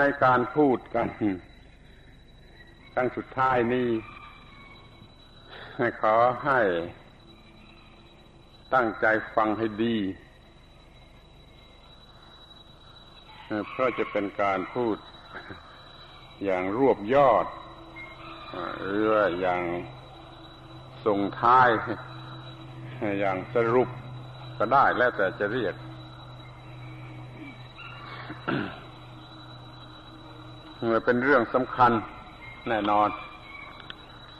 ในการพูดกันครั้งสุดท้ายนี้ขอให้ตั้งใจฟังให้ดีเพราะจะเป็นการพูดอย่างรวบยอดหรืออย่างส่งท้ายอย่างสรุปก็ได้แล้วแต่จะเรียก เป็นเรื่องสำคัญแน่นอน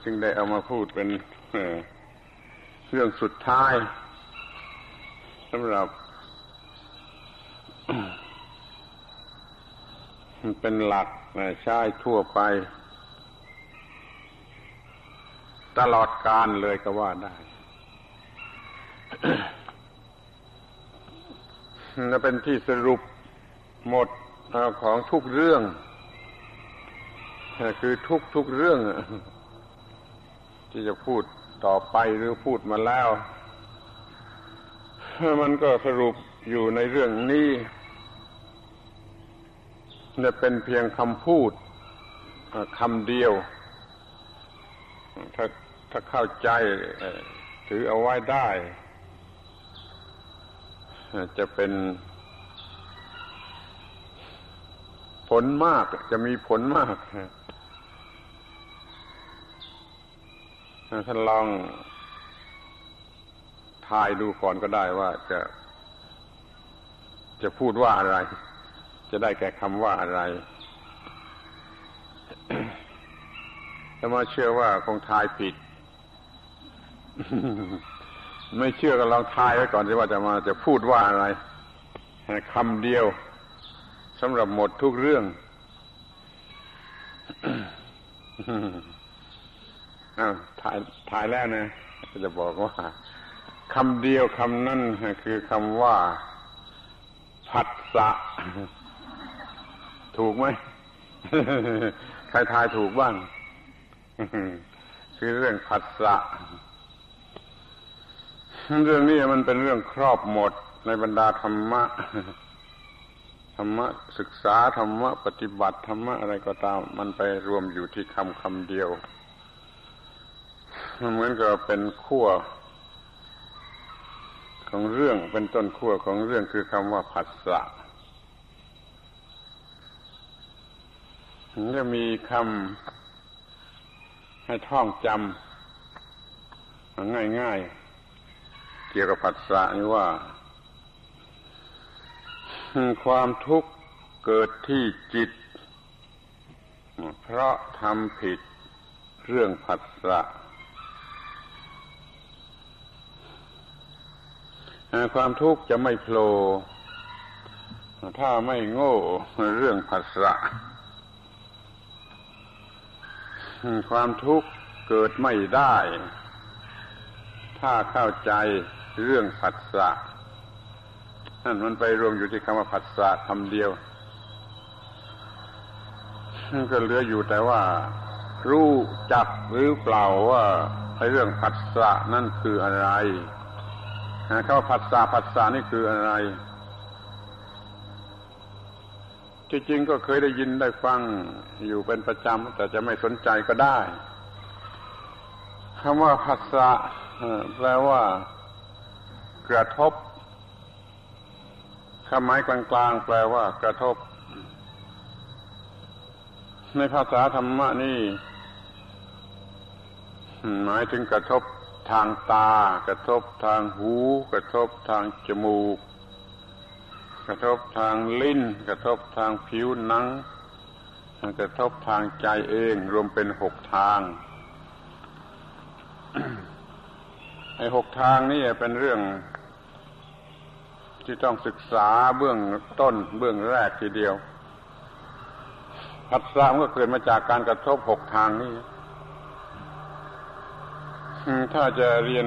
จึงได้เอามาพูดเป็นเรื่องสุดท้ายสำหรับ เป็นหลักใช้ทั่วไปตลอดกาลเลยก็ว่าได้ นั่นเป็นที่สรุปหมดของทุกเรื่องคือทุกเรื่องที่จะพูดต่อไปหรือพูดมาแล้วมันก็สรุปอยู่ในเรื่องนี้จะเป็นเพียงคำพูดคำเดียวถ้าเข้าใจถือเอาไว้ได้จะเป็นผลมากจะมีผลมากท่านลองทายดูก่อนก็ได้ว่าจะพูดว่าอะไรจะได้แก่คำว่าอะไร แต่มาเชื่อว่าคงทายผิด ไม่เชื่อก็ลองทายไว้ก่อนสิว่าจะพูดว่าอะไรคำเดียวสำหรับหมดทุกเรื่อง อ้าวถ่ายแล้วนะจะบอกว่าคำเดียวคำนั้นคือคำว่าผัสสะถูกไหม ใครทายถูกบ้าง คือเรื่องผัสสะเรื่องนี้มันเป็นเรื่องครอบหมดในบรรดาธรรมะธรรมะศึกษาธรรมะปฏิบัติธรรมะอะไรก็ตามมันไปรวมอยู่ที่คำเดียวเหมือนกับเป็นขั้วของเรื่องเป็นต้นขั้วของเรื่องคือคำว่าผัสสะจะมีคำให้ท่องจำง่ายๆเกี่ยวกับผัสสะนี่ว่าความทุกข์เกิดที่จิตเพราะทำผิดเรื่องผัสสะความทุกข์จะไม่โผล่ถ้าไม่โง่เรื่องผัสสะความทุกข์เกิดไม่ได้ถ้าเข้าใจเรื่องผัสสะนั่นมันไปรวมอยู่ที่คำว่าผัสสะคำเดียวก็เหลืออยู่แต่ว่ารู้จักหรือเปล่าว่าไอ้เรื่องผัสสะนั่นคืออะไรคำว่าผัสสะนี่คืออะไรจริงๆก็เคยได้ยินได้ฟังอยู่เป็นประจำแต่จะไม่สนใจก็ได้คำว่าผัสสะแปลว่ากระทบคำหมายกลางๆแปลว่ากระทบในภาษาธรรมะนี่หมายถึงกระทบทางตากระทบทางหูกระทบทางจมูกกระทบทางลิ้นกระทบทางผิวหนังกระทบทางใจเองรวมเป็น6ทาง ไอ้6ทางนี่เป็นเรื่องที่ต้องศึกษาเบื้องต้นเบื้องแรกทีเดียวผัสสะมันก็เกิดมาจากการกระทบ6ทางนี้ถ้าจะเรียน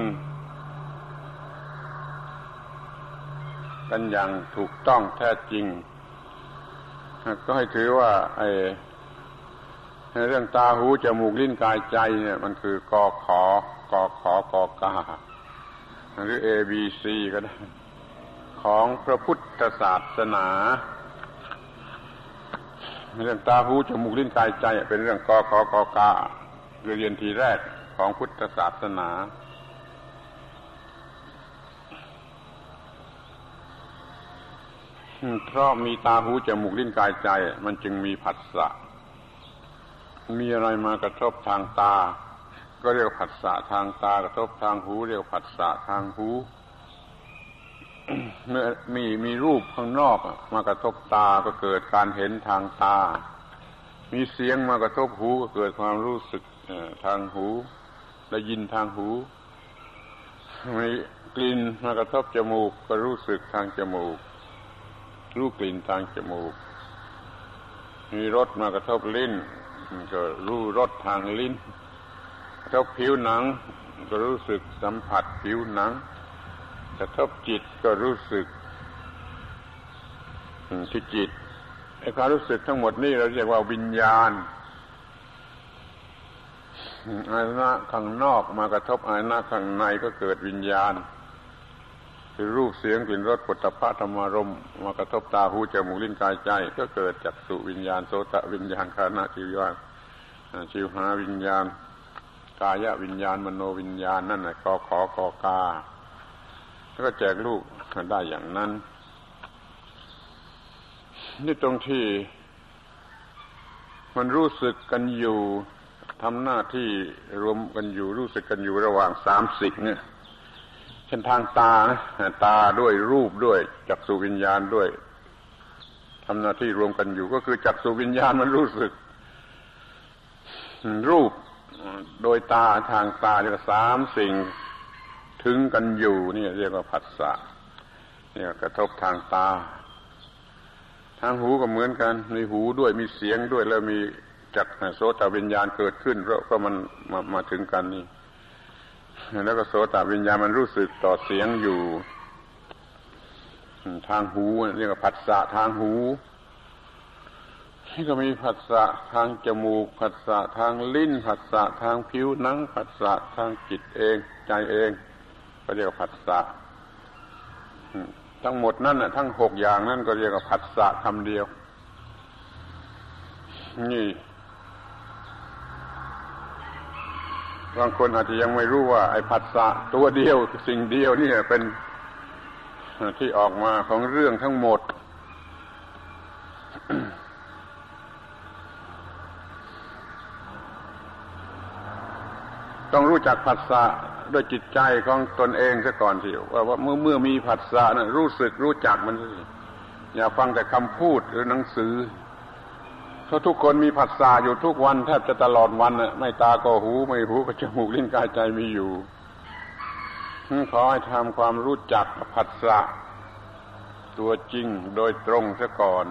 กันอย่างถูกต้องแท้จริงก็ให้ถือว่าไอ้เรื่องตาหูจมูกลิ้นกายใจเนี่ยมันคือกขกกหรือ ABC ก็ได้ของพระพุทธศาสนา เรื่องตาหูจมูกลิ้นกายใจเป็นเรื่องกขคกคือเรียนทีแรกของพุทธศาสนาเพราะมีตาหูจมูกลิ้นกายใจมันจึงมีผัสสะมีอะไรมากระทบทางตาก็เรียกผัสสะทางตากระทบทางหูเรียกผัสสะทางหูเมื่อมีรูปข้างนอกมากระทบตาก็เกิดการเห็นทางตามีเสียงมากระทบหูก็เกิดความรู้สึกทางหูได้ยินทางหูมีกลิ่นมากระทบจมูกก็รู้สึกทางจมูกรู้กลิ่นทางจมูกมีรสมากระทบลิ้นก็รู้รสทางลิ้นกระทบผิวหนังก็รู้สึกสัมผัสผิวหนังกระทบจิตก็รู้สึกที่จิตไอ้ความรู้สึกทั้งหมดนี่เราเรียกว่าวิญญาณอายตนะข้างนอกมากระทบอายตนะข้างในก็เกิดวิญญาณคือรูปเสียงกลิ่นรสปุถะพะธรรมารมณ์มากระทบตาหูจมูกลิ้นกายใจก็เกิดจักขุวิญญาณโสตวิญญาณฆานจิวาชิวหาวิญญาณกายวิญญาณมโนวิญญาณนั่นแหละกขคกก็แจกลูกได้อย่างนั้นนี่ตรงที่มันรู้สึกกันอยู่ทำหน้าที่รวมกันอยู่รู้สึกกันอยู่ระหว่างสามสิ่งเนี่ยเช่นทางตานะตาด้วยรูปด้วยจักษุวิญญาณด้วยทำหน้าที่รวมกันอยู่ก็คือจักษุวิญญาณมันรู้สึกรูปโดยตาทางตาเรียกว่าสามสิ่งถึงกันอยู่นี่เรียกว่าผัสสะเนี่ยกระทบทางตาทางหูก็เหมือนกันมีหูด้วยมีเสียงด้วยแล้วมีจักขโสตวิญญาณเกิดขึ้นเพราะมันมาถึงกันนี่แล้วก็โสตวิญญาณมันรู้สึกต่อเสียงอยู่ทางหูเรียกว่าผัสสะทางหูนี่ก็มีผัสสะทางจมูกผัสสะทางลิ้นผัสสะทางผิวหนังผัสสะทางจิตเองใจเองก็เรียกว่าผัสสะทั้งหมดนั่นน่ะทั้งหกอย่างนั่นก็เรียกว่าผัสสะคำเดียวนี่บางคนอาจจะยังไม่รู้ว่าไอ้ผัสสะตัวเดียวสิ่งเดียวนี่เป็นที่ออกมาของเรื่องทั้งหมด ต้องรู้จักผัสสะด้วยจิตใจของตนเองซะก่อนสิว่าเมื่อมีผัสสะน่ะรู้สึกรู้จักมันอย่าฟังแต่คำพูดหรือหนังสือเพราะทุกคนมีผัสสะอยู่ทุกวันแทบจะตลอดวันน่ะไม่ตาก็หูไม่หูก็จมูกลิ้นกายใจมีอยู่ขอให้ทำความรู้จักผัสสะตัวจริงโดยตรงซะก่อน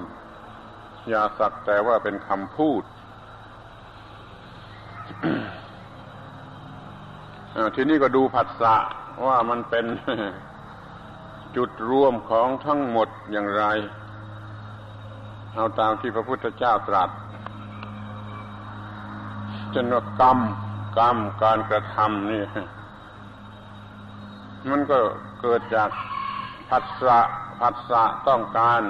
อย่าสักแต่ว่าเป็นคำพูด ทีนี้ก็ดูผัสสะว่ามันเป็น จุดรวมของทั้งหมดอย่างไรเอาตามที่พระพุทธเจ้าตรัสจนว่ากรรมการกระทำนี่มันก็เกิดจากผัสสะต้องการ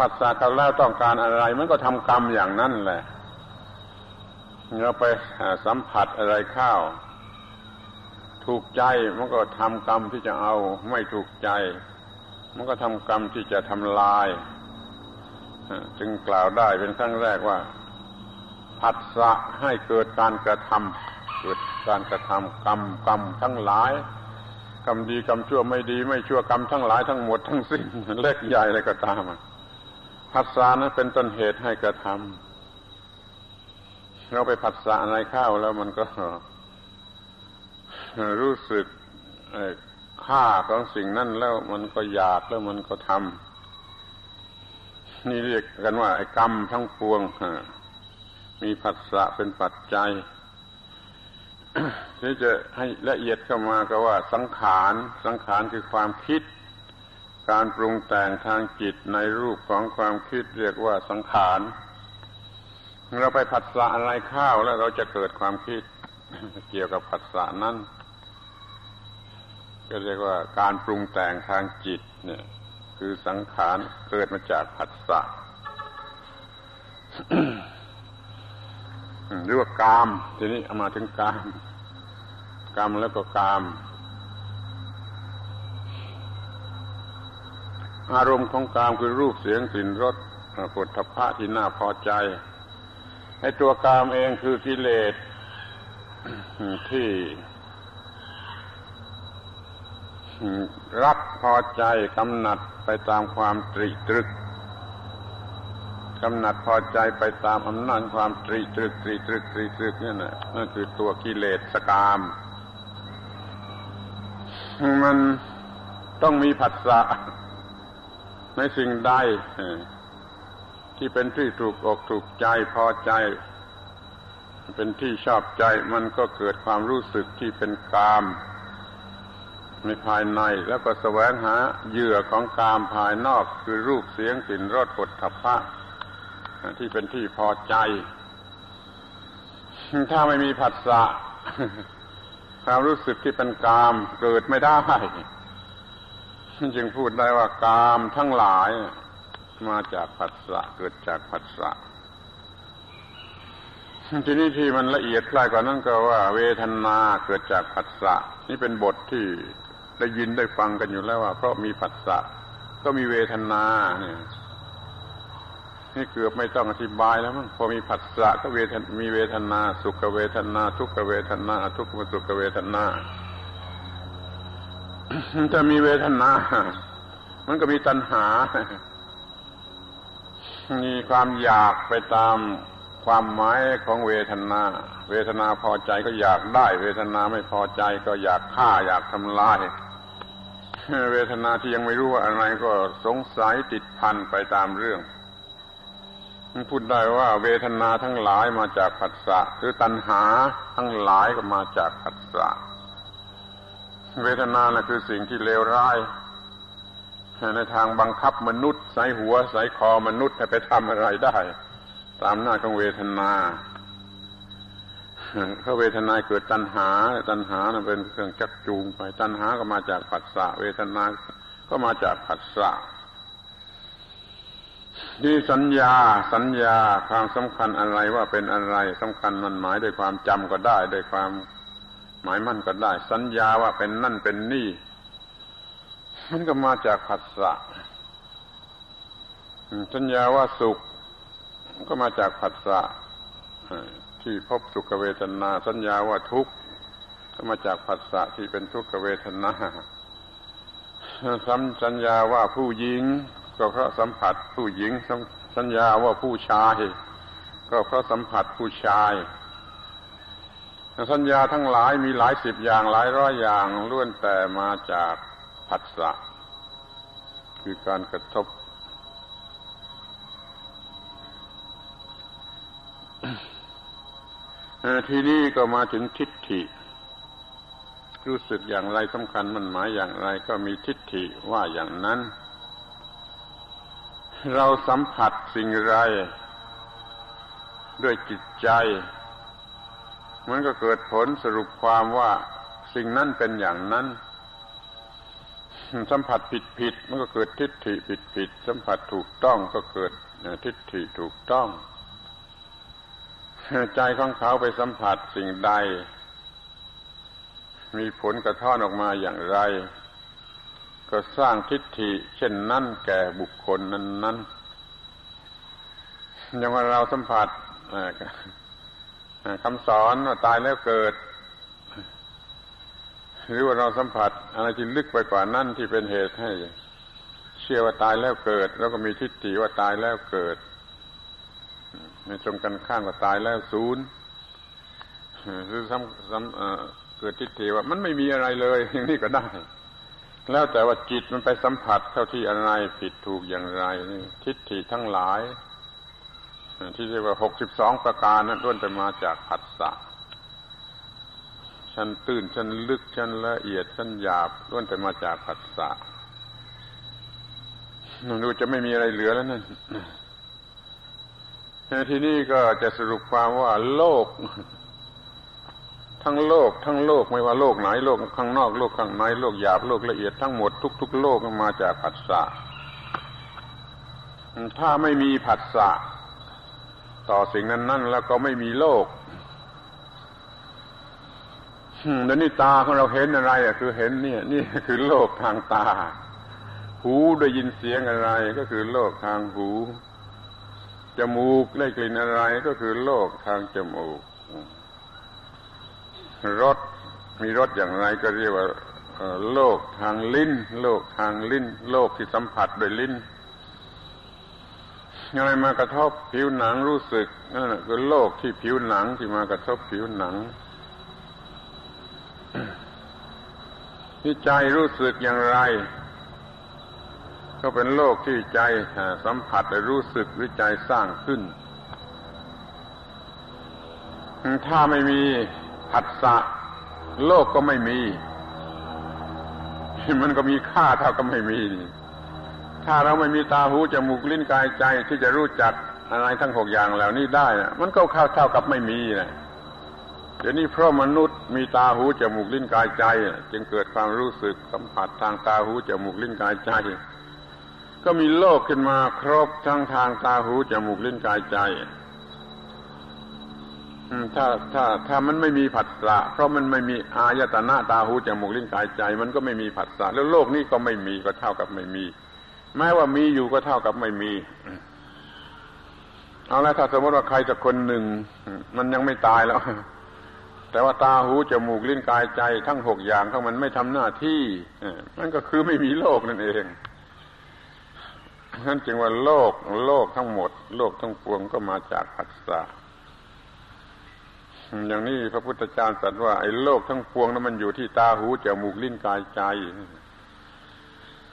ผัสสะกันแล้วต้องการอะไรมันก็ทำกรรมอย่างนั้นแหละเราไปสัมผัสอะไรเข้าถูกใจมันก็ทำกรรมที่จะเอาไม่ถูกใจมันก็ทำกรรมที่จะทำลายจึงกล่าวได้เป็นครั้งแรกว่าผัสสะให้เกิดการกระทำกรรมทั้งหลายกรรมดีกรรมชั่วไม่ดีไม่ชั่วกรรมทั้งหลายทั้งหมดทั้งสิ้นเล็กใหญ่อะไรก็ตามผัสสะนั้นเป็นต้นเหตุให้กระทำเราไปผัสสะอะไรเข้าแล้วมันก็รู้สึกค่าของสิ่งนั้นแล้วมันก็อยากแล้วมันก็ทำนี่เรียกกันว่าไอ้กรรมทั้งปวงมีผัสสะเป็นปัจจัย ที่จะให้ละเอียดเข้ามาก็ว่าสังขารคือความคิดการปรุงแต่งทางจิตในรูปของความคิดเรียกว่าสังขารเราไปผัสสะอะไรเข้าแล้วเราจะเกิดความคิด เกี่ยวกับผัสสะนั้นก็เรียกว่าการปรุงแต่งทางจิตเนี่ยคือสังขารเกิดมาจากผัสสะ หรือว่ากามทีนี้เอามาถึงกามกามแล้วก็กามอารมณ์ของกามคือรูปเสียงกลิ่นรสโผฏฐัพพะที่น่าพอใจไอ้ตัวกามเองคือกิเลสที่รักพอใจกำหนัดไปตามความตรีตรึกกำหนัดพอใจไปตามอำนาจความตรีตรึกตรีตรึกตรีตรึกนี่แหละนั่นคือตัวกิเลสกามมันต้องมีผัสสะในสิ่งใดที่เป็นที่ถูกอกถูกใจพอใจเป็นที่ชอบใจมันก็เกิดความรู้สึกที่เป็นกามในภายในแล้วก็แสวงหาเหยื่อของกามภายนอกคือรูปเสียงกลิ่นรสโผฏฐัพพะที่เป็นที่พอใจถ้าไม่มีผัสสะความรู้สึกที่เป็นกามเกิดไม่ได้จึงพูดได้ว่ากามทั้งหลายมาจากผัสสะเกิดจากผัสสะทีนี้ที่มันละเอียดใกล้กว่านั้นก็ว่าเวทนาเกิดจากผัสสะนี่เป็นบทที่ได้ยินได้ฟังกันอยู่แล้วว่าเพราะมีผัสสะก็มีเวทนาเนี่ยนี่เกือบไม่ต้องอธิบายแล้วมั้งพอมีผัสสะก็มีเวทนาสุขเวทนาทุกขเวทนาทุกขสุขเวทนาถ้ามีเวทนามันก็มีตัณหามีความอยากไปตามความหมายของเวทนาเวทนาพอใจก็อยากได้เวทนาไม่พอใจก็อยากฆ่าอยากทำลายเวทนาที่ยังไม่รู้ว่าอะไรก็สงสัยติดพันไปตามเรื่องพูดได้ว่าเวทนาทั้งหลายมาจากผัสสะหรือตัณหาทั้งหลายก็มาจากผัสสะเวทนาน่ะคือสิ่งที่เลวร้ายในทางบังคับมนุษย์ใส่หัวใส่คอมนุษย์ให้ไปทำอะไรได้ตามหน้าของเวทนาเพราะเวทนาเกิดตัณหาตัณหาเป็นเครื่องชักจูงไปตัณหาก็มาจากผัสสะเวทนาก็มาจากผัสสะนี่สัญญาความสำคัญอะไรว่าเป็นอะไรสำคัญมันหมายด้วยความจำก็ได้ด้วยความหมายมั่นก็ได้สัญญาว่าเป็นนั่นเป็นนี่มันก็มาจากผัสสะสัญญาว่าสุขก็มาจากผัสสะที่พบสุขเวทนาสัญญาว่าทุกข์ก็มาจากผัสสะที่เป็นทุกขเวทนาสัญญาว่าผู้หญิงก็เพราะสัมผัสผู้หญิงสัญญาว่าผู้ชายก็เพราะสัมผัสผู้ชายสัญญาทั้งหลายมีหลายสิบอย่างหลายร้อยอย่างล้วนแต่มาจากผัสสะคือการกระทบทีนี้ก็มาถึงทิฏฐิรู้สึกอย่างไรสำคัญมันหมายอย่างไรก็มีทิฏฐิว่าอย่างนั้นเราสัมผัสสิ่งไรด้วยจิตใจมันก็เกิดผลสรุปความว่าสิ่งนั้นเป็นอย่างนั้นสัมผัสผิดๆมันก็เกิดทิฏฐิผิดๆสัมผัสถูกต้องก็เกิดทิฏฐิถูกต้องใจของเขาไปสัมผัสสิ่งใดมีผลกระท้อนออกมาอย่างไรก็สร้างทิฏฐิเช่นนั้นแก่บุคคลนั้นๆอย่างว่าเราสัมผัสคำสอนว่าตายแล้วเกิดหรือว่าเราสัมผัสอะไรที่ลึกไปกว่านั้นที่เป็นเหตุให้เชื่อว่าตายแล้วเกิดแล้วก็มีทิฏฐิว่าตายแล้วเกิดในตรงกันข้ามกับตายแล้วศูนย์หรือเกิดทิฏฐิว่ามันไม่มีอะไรเลยอย่างนี้ก็ได้แล้วแต่ว่าจิตมันไปสัมผัสเข้าที่อะไรผิดถูกอย่างไรนี่ทิฏฐิทั้งหลายที่เรียกว่า62ประการนั้นล้วนแต่มาจากผัสสะชั้นตื้นชั้นลึกชั้นละเอียดชั้นหยาบล้วนแต่มาจากผัสสะดูจะไม่มีอะไรเหลือแล้วนั่นทีนี้ก็จะสรุปความว่าโลกทั้งโลกไม่ว่าโลกไหนโลกข้างนอกโลกข้างในโลกหยาบโลกละเอียดทั้งหมดทุกๆโลกมาจากผัสสะถ้าไม่มีผัสสะ ต่อสิ่งนั้นๆแล้วก็ไม่มีโลกเดี๋ยวนี้ตาของเราเห็นอะไรอ่ะคือเห็นเนี่ยนี่คือโลกทางตาหูได้ยินเสียงอะไรก็คือโลกทางหูจมูกได้กลิ่นอะไรก็คือโลกทางจมูกรสมีรสอย่างไรก็เรียกว่าโลกทางลิ้นโลกทางลิ้นโลกที่สัมผัสโดยลิ้นอะไรมากระทบผิวหนังรู้สึกนั่นคือโลกที่ผิวหนังที่มากระทบผิวหนังที่ใจรู้สึกอย่างไรก็เป็นโลกที่ใจสัมผัสและรู้สึกหรือใจสร้างขึ้นถ้าไม่มีผัสสะโลกก็ไม่มีมันก็มีค่าเท่ากับไม่มีถ้าเราไม่มีตาหูจมูกลิ้นกายใจที่จะรู้จักอะไรทั้ง6อย่างเหล่านี้ได้มันก็เท่ากับไม่มีนะเดี๋ยวนี้เพราะมนุษย์มีตาหูจมูกลิ้นกายใจจึงเกิดความรู้สึกสัมผัสทางตาหูจมูกลิ้นกายใจก็มีโลกขึ้นมาครบทั้งทางตาหูจมูกลิ้นกายใจถ้ามันไม่มีผัสสะเพราะมันไม่มีอายตนะตาหูจมูกลิ้นกายใจมันก็ไม่มีผัสสะแล้วโลกนี้ก็ไม่มีก็เท่ากับไม่มีแม้ว่ามีอยู่ก็เท่ากับไม่มีเอาละถ้าสมมติว่าใครสักคนหนึ่งมันยังไม่ตายแล้วแต่ว่าตาหูจมูกลิ้นกายใจทั้ง6อย่างของมันไม่ทำหน้าที่มันก็คือไม่มีโลกนั่นเองนั่นจึงว่าโลกทั้งหมดโลกทั้งปวงก็มาจากผัสสะอย่างนี้พระพุทธเจ้าตรัสว่าไอ้โลกทั้งปวงนั้นมันอยู่ที่ตาหูจมูกลิ้นกายใจ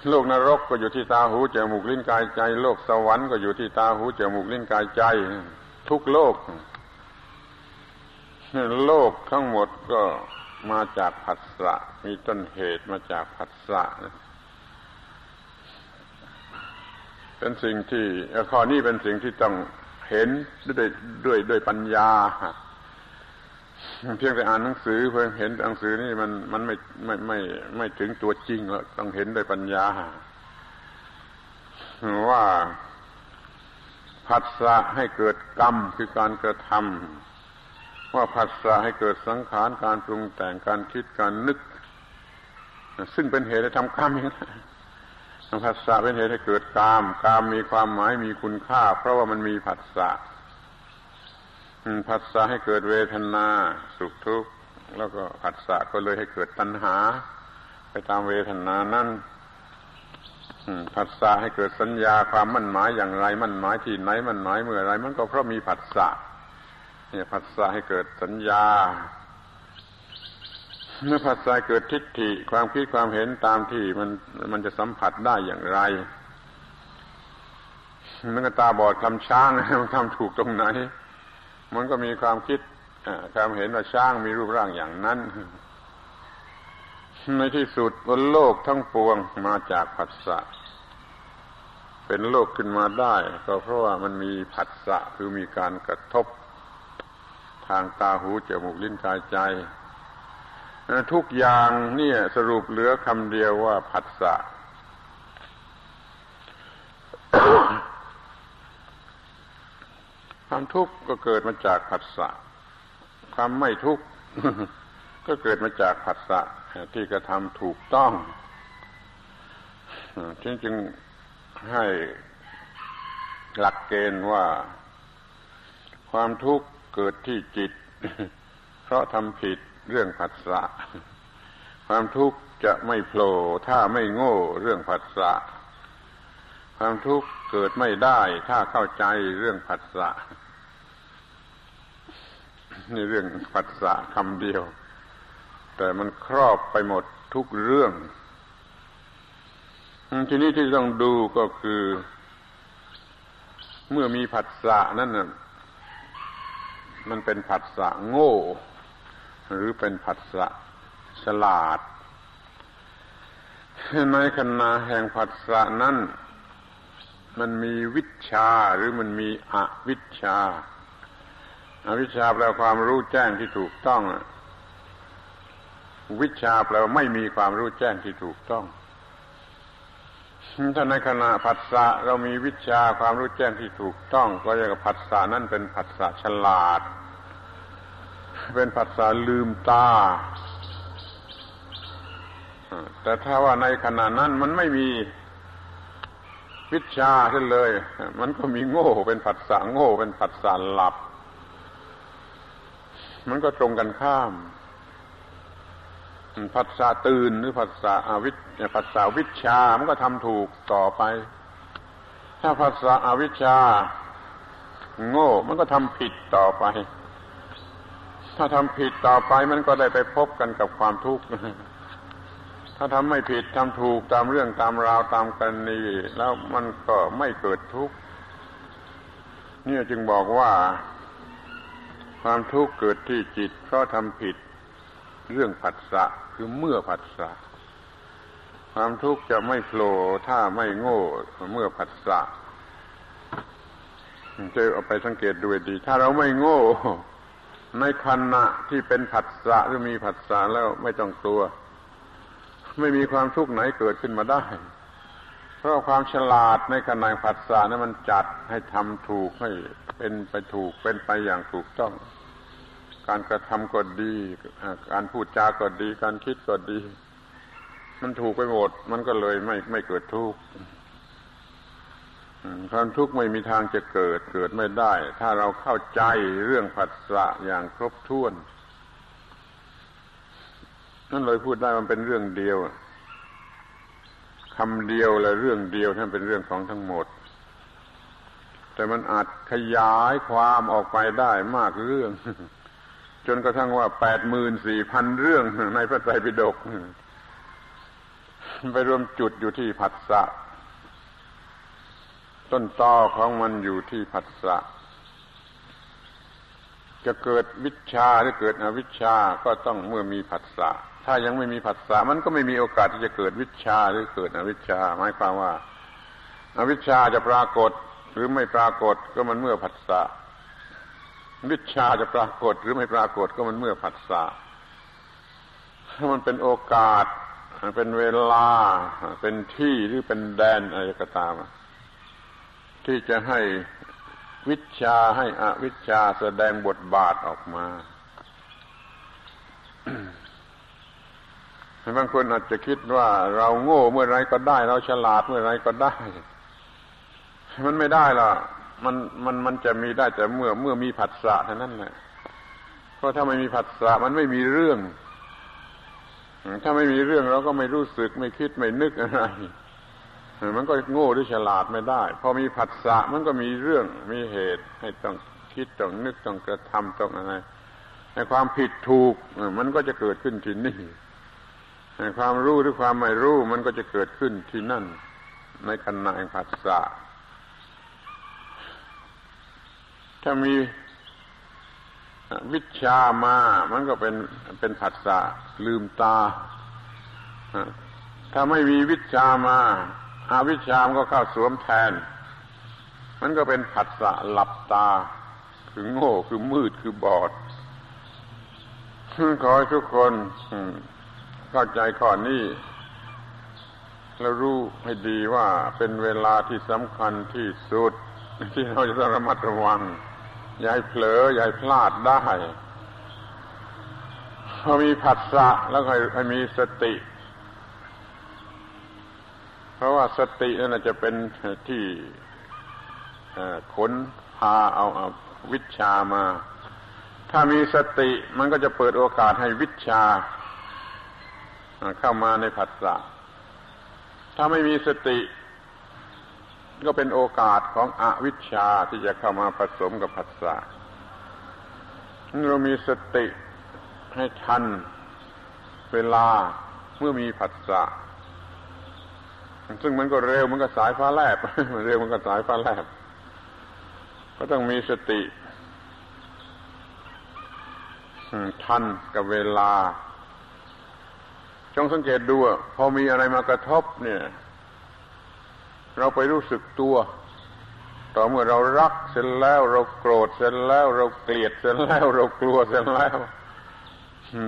โลกนรกก็อยู่ที่ตาหูจมูกลิ้นกายใจโลกสวรรค์ก็อยู่ที่ตาหูจมูกลิ้นกายใจทุกโลกโลกทั้งหมดก็มาจากผัสสะมีต้นเหตุมาจากผัสสะเป็นสิ่งที่ข้อนี้เป็นสิ่งที่ต้องเห็นด้วยปัญญาเพียงแต่อ่านหนังสือเพียงเห็นหนังสือนี่มันไม่ถึงตัวจริงแล้วต้องเห็นด้วยปัญญาว่าผัสสะให้เกิดกรรมคือการกระทำว่าผัสสะให้เกิดสังขารการปรุงแต่งการคิดการนึกซึ่งเป็นเหตุให้ทำกรรมอย่างนั้นผัสสะเป็นเหตุให้เกิดกามกามมีความหมายมีคุณค่าเพราะว่ามันมีผัสสะผัสสะให้เกิดเวทนาสุขทุกข์แล้วก็ผัสสะก็เลยให้เกิดตัณหาไปตามเวทนานั่นผัสสะให้เกิดสัญญาความมั่นหมายอย่างไรมั่นหมายที่ไหนมั่นหมายเมื่อไรมันก็เพราะมีผัสสะเนี่ยผัสสะให้เกิดสัญญาเมื่อผัสสะเกิดทิฏฐิความคิดความเห็นตามที่มันจะสัมผัสได้อย่างไรมันก็ตาบอดคำช้างมันทำถูกตรงไหนมันก็มีความคิดความเห็นว่าช้างมีรูปร่างอย่างนั้นในที่สุดบนโลกทั้งปวงมาจากผัสสะเป็นโลกขึ้นมาได้ก็เพราะว่ามันมีผัสสะคือมีการกระทบทางตาหูจมูกลิ้นกายใจทุกอย่างเนี่ยสรุปเหลือคำเดียวว่าผัสสะ ความทุกข์ก็เกิดมาจากผัสสะความไม่ทุกข์ ก็เกิดมาจากผัสสะที่กระทำถูกต้องจึงให้หลักเกณฑ์ว่าความทุกข์เกิดที่จิต เพราะทำผิดเรื่องผัสสะความทุกข์จะไม่โผล่ถ้าไม่โง่เรื่องผัสสะความทุกข์เกิดไม่ได้ถ้าเข้าใจเรื่องผัสสะนี่เรื่องผัสสะคำเดียวแต่มันครอบไปหมดทุกเรื่องทีนี้ที่ต้องดูก็คือเมื่อมีผัสสะนั้นน่ะมันเป็นผัสสะโง่หรือเป็นผัสสะฉลาดในขณะแห่งผัสสะนั้นมันมีวิชชาหรือมันมีอวิชชาอวิชชาแปลความรู้แจ้งที่ถูกต้องวิชชาแปลว่าไม่มีความรู้แจ้งที่ถูกต้อง ถ้าในขณะผัสสะเรามีวิชาความรู้แจ้งที่ถูกต้องก็เรียกว่าผัสสะนั้นเป็นผัสสะฉลาดเป็นผัสสะลืมตาแต่ถ้าว่าในขณะนั้นมันไม่มีวิชาเสียเลยมันก็มีโง่เป็นผัสสะโง่เป็นผัสสะหลับมันก็ตรงกันข้ามผัสสะตื่นหรือผัสสะวิชามันก็ทำถูกต่อไปถ้าผัสสะอวิชชาโง่มันก็ทำผิดต่อไปถ้าทำผิดต่อไปมันก็ได้ไปพบกันกับความทุกข์ถ้าทำไม่ผิดทำถูกตามเรื่องตามราวตามกรณีแล้วมันก็ไม่เกิดทุกข์เนี่ยจึงบอกว่าความทุกข์เกิดที่จิตเพราะทำผิดเรื่องผัสสะคือเมื่อผัสสะความทุกข์จะไม่โผล่ถ้าไม่โง่เมื่อผัสสะจะเอาไปสังเกตดูดีถ้าเราไม่โง่ในขณะที่เป็นผัสสะหรือมีผัสสะแล้วไม่ต้องกลัวไม่มีความทุกข์ไหนเกิดขึ้นมาได้เพราะความฉลาดในขณะผัสสะนั้นมันจัดให้ทำถูกให้เป็นไปถูกเป็นไปอย่างถูกต้องการกระทำก็ดีการพูดจาก็ดีการคิดก็ดีมันถูกไปหมดมันก็เลยไม่เกิดทุกข์ความทุกข์ไม่มีทางจะเกิดไม่ได้ถ้าเราเข้าใจเรื่องผัสสะอย่างครบถ้วนนั่นเลยพูดได้มันเป็นเรื่องเดียวคำเดียวและเรื่องเดียวนั่นเป็นเรื่องของทั้งหมดแต่มันอาจขยายความออกไปได้มากเรื่องจนกระทั่งว่า 84,000 เรื่องในพระไตรปิฎกไปรวมจุดอยู่ที่ผัสสะต้นตอของมันอยู่ที่ผัสสะจะเกิดวิชชาหรือเกิดอวิชชาก็ต้องเมื่อมีผัสสะถ้ายังไม่มีผัสสะมันก็ไม่มีโอกาสที่จะเกิดวิชชาหรือเกิดอวิชชาหมายความว่าอวิชชาจะปรากฏหรือไม่ปรากฏก็มันเมื่อผัสสะวิชชาจะปรากฏหรือไม่ปรากฏก็มันเมื่อผัสสะถ้ามันเป็นโอกาสเป็นเวลาเป็นที่หรือเป็นแดนอะไรก็ตามที่จะให้วิชชาให้อวิชชาแสดงบทบาทออกมา บางคนอาจจะคิดว่าเราโง่เมื่อไรก็ได้เราฉลาดเมื่อไรก็ได้มันไม่ได้ล่ะมันจะมีได้แต่เมื่อมีผัสสะเท่านั้นแหละเพราะถ้าไม่มีผัสสะมันไม่มีเรื่องถ้าไม่มีเรื่องเราก็ไม่รู้สึกไม่คิดไม่นึกอะไรมันก็โง่หรือฉลาดไม่ได้พอมีผัสสะมันก็มีเรื่องมีเหตุให้ต้องคิดต้องนึกต้องกระทำต้องอะไรในความผิดถูกมันก็จะเกิดขึ้นที่นี่ในความรู้หรือความไม่รู้มันก็จะเกิดขึ้นที่นั่นในขณะแห่งผัสสะถ้ามีวิชามามันก็เป็นผัสสะลืมตาถ้าไม่มีวิชามาอวิชชามันก็เข้าสวมแทนมันก็เป็นผัสสะหลับตาคือโง่คือมืดคือบอดขอให้ทุกคนเข้าใจข้อนี้แล้วรู้ให้ดีว่าเป็นเวลาที่สำคัญที่สุดที่เราจะต้องระมัดระวังอย่าให้เผลออย่าให้พลาดได้พอมีผัสสะแล้วให้มีสติเพราะว่าสตินั่นจะเป็นที่ค้นพาเอาวิชามาถ้ามีสติมันก็จะเปิดโอกาสให้วิชาเข้ามาในผัสสะถ้าไม่มีสติก็เป็นโอกาสของอวิชชาที่จะเข้ามาผสมกับผัสสะเรามีสติให้ทันเวลาเมื่อมีผัสสะซึ่งมันก็เร็วมันก็สายฟ้าแลบเร็วมันก็สายฟ้าแลบก็ต้องมีสติทันกับเวลาจงสังเกตดูพอมีอะไรมากระทบเนี่ยเราไปรู้สึกตัวต่อเมื่อเรารักเสร็จแล้วเราโกรธเสร็จแล้วเราเกลียดเสร็จแล้วเรากลัวเสร็จแล้ว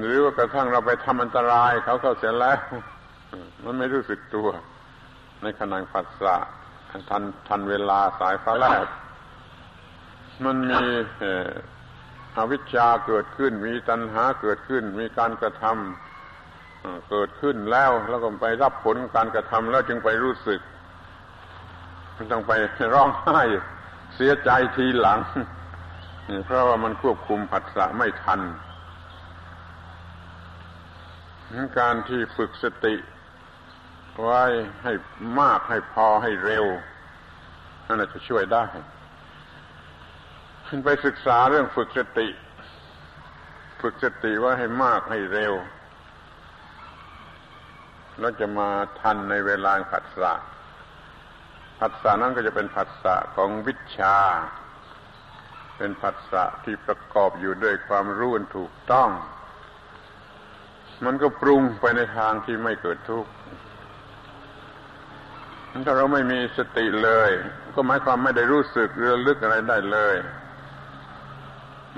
หรือว่ากระทั่งเราไปทำอันตรายเขาเสร็จแล้วมันไม่รู้สึกตัว ในขณะผัสสะทันเวลาสายฟ้าแลบมันมีอวิชชาเกิดขึ้นมีตัณหาเกิดขึ้นมีการกระทำเกิดขึ้นแล้วก็ไปรับผลการกระทำแล้วจึงไปรู้สึกมันต้องไปร้องไห้เสียใจทีหลังเพราะว่ามันควบคุมผัสสะไม่ทันการที่ฝึกสติไว้ให้มากให้พอให้เร็วนั่นจะช่วยได้ไปศึกษาเรื่องฝึกสติไว้ให้มากให้เร็วแล้วจะมาทันในเวลาผัสสะนั้นก็จะเป็นผัสสะของวิชชาเป็นผัสสะที่ประกอบอยู่ด้วยความรู้อันถูกต้องมันก็ปรุงไปในทางที่ไม่เกิดทุกข์ถ้าเราไม่มีสติเลยก็หมายความไม่ได้รู้สึกระลึกอะไรได้เลย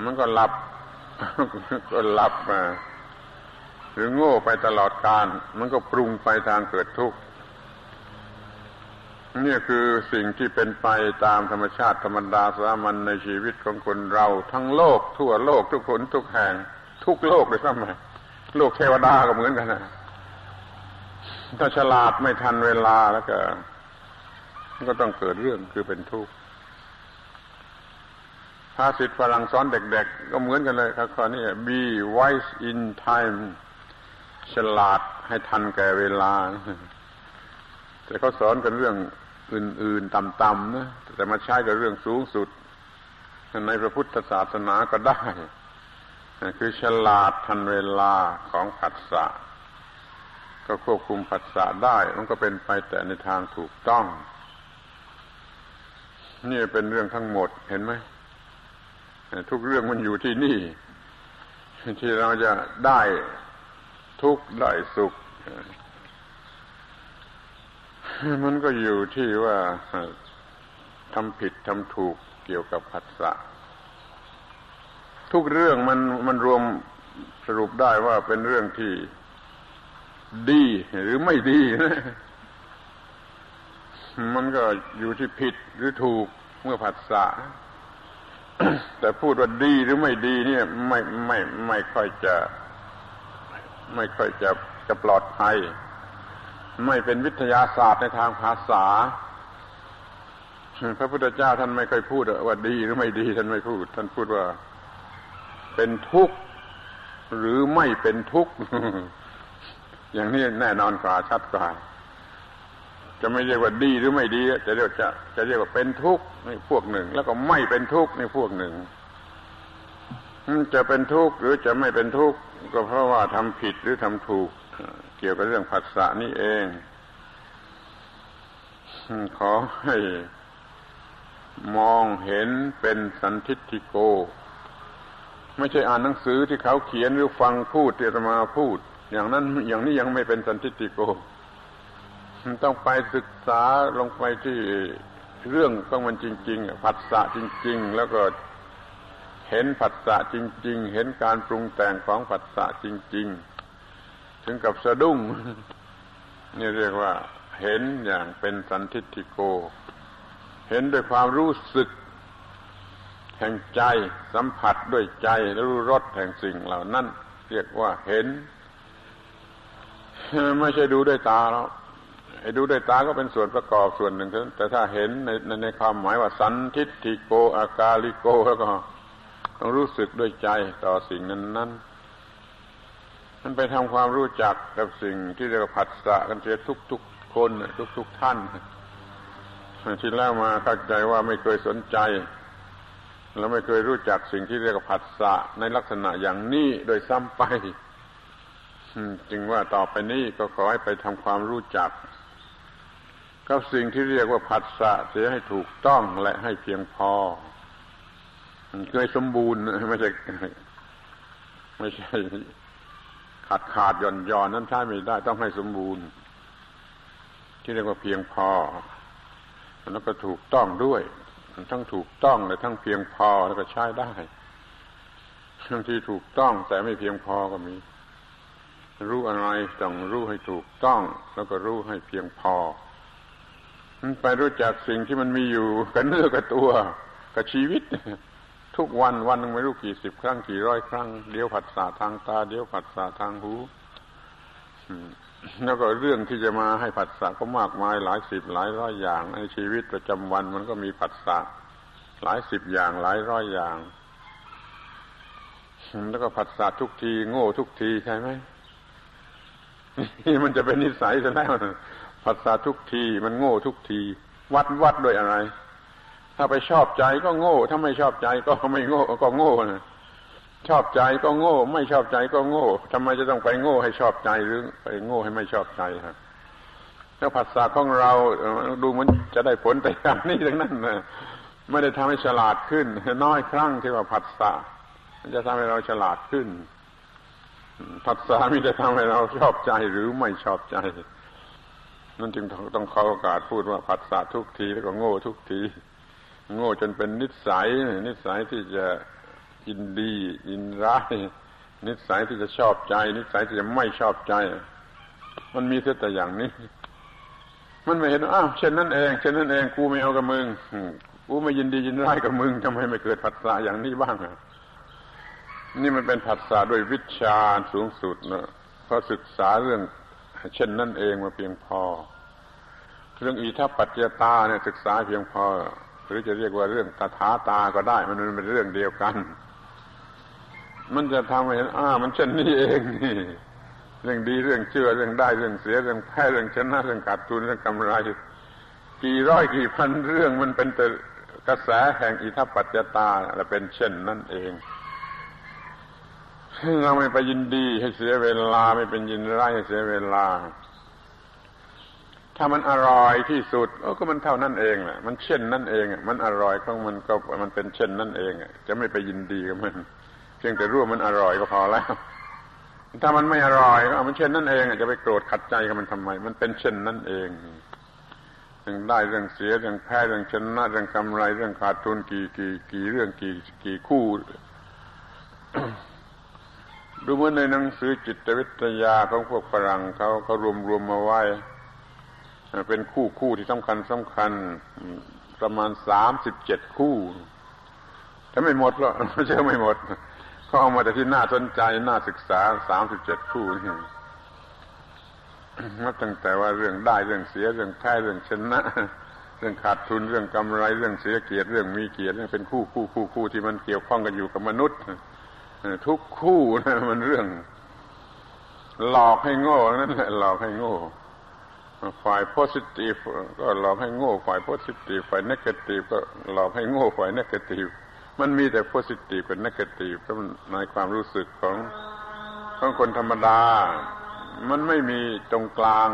มันก็หลับหรือโง่ไปตลอดกาลมันก็ปรุงไปทางเกิดทุกข์นี่คือสิ่งที่เป็นไปตามธรรมชาติธรรมดาสามัญในชีวิตของคนเราทั้งโลกทั่วโลกทุกคนทุกแห่งทุกโลกเลยซ้ำไปโลกเทวดาก็เหมือนกันนะถ้าฉลาดไม่ทันเวลาแล้วก็ต้องเกิดเรื่องคือเป็นทุกข์ภาษิตฝรั่งสอนเด็กๆก็เหมือนกันเลยครับข้อนี้ be wise in time ฉลาดให้ทันแก่เวลาแต่เขาสอนกันเรื่องอื่นๆต่ำๆนะแต่มาใช้กับเรื่องสูงสุดในพระพุทธศาสนาก็ได้คือฉลาดทันเวลาของผัสสะก็ควบคุมผัสสะได้มันก็เป็นไปแต่ในทางถูกต้องนี่เป็นเรื่องทั้งหมดเห็นไหมทุกเรื่องมันอยู่ที่นี่ที่เราจะได้ทุกข์ได้สุขมันก็อยู่ที่ว่าทำผิดทำถูกเกี่ยวกับผัสสะทุกเรื่องมันรวมสรุปได้ว่าเป็นเรื่องที่ดีหรือไม่ดีนะมันก็อยู่ที่ผิดหรือถูกเมื่อผัสสะ แต่พูดว่าดีหรือไม่ดีเนี่ยไม่ค่อยจะปลอดภัยไม่เป็นวิทยาศาสตร์ในทางภาษาพระพุทธเจ้าท่านไม่เคยพูดว่าดีหรือไม่ดีท่านไม่พูดท่านพูดว่าเป็นทุกข์หรือไม่เป็นทุกข์ อย่างนี้แน่นอนกว่าชัดกว่าจะไม่เรียกว่าดีหรือไม่ดีจะเรียกจะเรียกว่าเป็นทุกข์นี่พวกหนึ่งแล้วก็ไม่เป็นทุกข์นี่พวกหนึ่งจะเป็นทุกข์หรือจะไม่เป็นทุกข์ก็เพราะว่าทำผิดหรือทำถูกเกี่ยวกับเรื่องผัสสะนี่เองขอให้มองเห็นเป็นสันทิฏฐิโกไม่ใช่อ่านหนังสือที่เขาเขียนหรือฟังพูดที่อาตมาพูดอย่างนั้นอย่างนี้ยังไม่เป็นสันทิฏฐิโกต้องไปศึกษาลงไปที่เรื่องของมันจริงๆผัสสะจริงๆแล้วก็เห็นผัสสะจริงๆเห็นการปรุงแต่งของผัสสะจริงๆถึงกับสะดุ้งนี่เรียกว่าเห็นอย่างเป็นสันทิฏฐิโกเห็นด้วยความรู้สึกแห่งใจสัมผัสด้วยใจและรู้รสแห่งสิ่งเหล่านั้นเรียกว่าเห็นไม่ใช่ดูด้วยตาแล้วไอ้ดูด้วยตาก็เป็นส่วนประกอบส่วนหนึ่งแต่ถ้าเห็นในความหมายว่าสันทิฏฐิโกอากาลิโกแล้วก็ต้องรู้สึกด้วยใจต่อสิ่งนั้นๆมันไปทำความรู้จักกับสิ่งที่เรียกว่าผัสสะกันเสียทุกๆคนทุกๆท่านที่แล้วมาเข้าใจว่าไม่เคยสนใจแล้วไม่เคยรู้จักสิ่งที่เรียกว่าผัสสะในลักษณะอย่างนี้โดยซ้ำไปจึงว่าต่อไปนี้ก็ขอให้ไปทำความรู้จักกับสิ่งที่เรียกว่าผัสสะเสียให้ถูกต้องและให้เพียงพอเคยสมบูรณ์ไม่ใช่ขาดย่อนนั้นใช้ไม่ได้ต้องให้สมบูรณ์ที่เรียกว่าเพียงพอแล้วก็ถูกต้องด้วยทั้งถูกต้องและทั้งเพียงพอแล้วก็ใช้ได้บางทีถูกต้องแต่ไม่เพียงพอก็มีรู้อะไรต้องรู้ให้ถูกต้องแล้วก็รู้ให้เพียงพอ ไปรู้จักสิ่งที่มันมีอยู่กับเนื้อกับตัวกับชีวิตทุกวันวันนึงไม่รู้กี่สิบครั้งกี่ร้อยครั้งเดี๋ยวผัสสะทางตาเดี๋ยวผัสสะทางหูแล้วก็เรื่องที่จะมาให้ผัสสะก็มากมายหลายสิบหลายร้อยอย่างในชีวิตประจำวันมันก็มีผัสสะหลายสิบอย่างหลายร้อยอย่างแล้วก็ผัสสะทุกทีโง่ทุกทีใช่ไหมมันจะเป็นนิสัยซะแล้วผัสสะทุกทีมันโง่ทุกทีวัดโดยอะไรถ้าไปชอบใจก็โง่ถ้าไม่ชอบใจก็ไม่โง่ก็โง่นะชอบใจก็โง่ไม่ชอบใจก็โง่ทำไมจะต้องไปโง่ให้ชอบใจหรือไปโง่ให้ไม่ชอบใจฮะแล้วผัสสะของเราดูมันจะได้ผลแต่อย่างนี้ทั้งนั้นนะไม่ได้ทำให้ฉลาดขึ้นน้อยครั้งที่ว่าผัสสะมันจะทำให้เราฉลาดขึ้นผัสสะมิได้ทำให้เราชอบใจหรือไม่ชอบใจนั่นจึงต้องเข้าโอกาสพูดว่าผัสสะทุกทีแล้วก็โง่ทุกทีโง่จนเป็นนิสัยที่จะยินดียินร้ายนิสัยที่จะชอบใจนิสัยที่จะไม่ชอบใจมันมีแต่อย่างนี้มันไม่เห็นอ้าวเช่นนั้นเองกูไม่เอากับมึงกูไม่ยินดียินร้ายกับมึงทำไมไม่เกิดผัสสะอย่างนี้บ้างอ่ะนี่มันเป็นผัสสะด้วยวิชาสูงสุดนะเพราะศึกษาเรื่องเช่นนั่นเองมาเพียงพอเรื่องอิทัปปัจจยตาเนี่ยศึกษาเพียงพอหรือจะเรียกว่าเรื่องตถาตาก็ได้มันเป็นเรื่องเดียวกันมันจะทำให้เห็นมันเช่นนี้เองนี่เรื่องดีเรื่องเชื่อเรื่องได้เรื่องเสียเรื่องแพ้เรื่องชนะเรื่องขาดทุนเรื่องกำไรกี่ร้อยกี่พันเรื่องมันเป็นแต่กระแสแห่งอิทัปปัจจยตาและเป็นเช่นนั่นเองเราไม่ไปยินดีให้เสียเวลาไม่เป็นยินร้ายให้เสียเวลาถ้ามันอร่อยที่สุดก็มันเท่านั้นเองแหละมันเช่นนั่นเองมันอร่อยของมันก็มันเป็นเช่นนั่นเองจะไม่ไปยินดีกับมันเพียงแต่รู้ว่ามันอร่อยก็พอแล้วถ้ามันไม่อร่อยก็มันเช่นนั่นเองจะไปโกรธขัดใจกับมันทำไมมันเป็นเช่นนั่นเองเรื่องได้เรื่องเสียเรื่องแพ้เรื่องชนะเรื่องกำไรเรื่องขาดทุนกี่เรื่องกี่คู่ ดูเหมือนในหนังสือจิตวิทยาของพวกฝรั่งเขารวมมาไว้เป็นคู่ที่สำคัญประมาณ37คู่แต่ไม่หมดหรอกเชื่อไม่หมดเขาเอามาแต่ที่น่าสนใจน่าศึกษา37คู่นี่นับตั้งแต่ว่าเรื่องได้เรื่องเสียเรื่องแพ้เรื่องชนะเรื่องขาดทุนเรื่องกำไรเรื่องเสียเกียรติเรื่องมีเกียรติเป็นคู่ที่มันเกี่ยวข้องกันอยู่กับมนุษย์ทุกคู่นะมันเรื่องหลอกให้โง่นั่นแหละหลอกให้โง่ฝ่ายโพสิทีฟก็หลอกให้โง่ฝ่ายโพสิทีฟฝ่ายเนกาทีฟก็หลอกให้โง่ฝ่ายเนกาทีฟมันมีแต่โพสิทีฟกับเนกาทีฟเพราะในความรู้สึกของคนธรรมดามันไม่มีตรงกลาง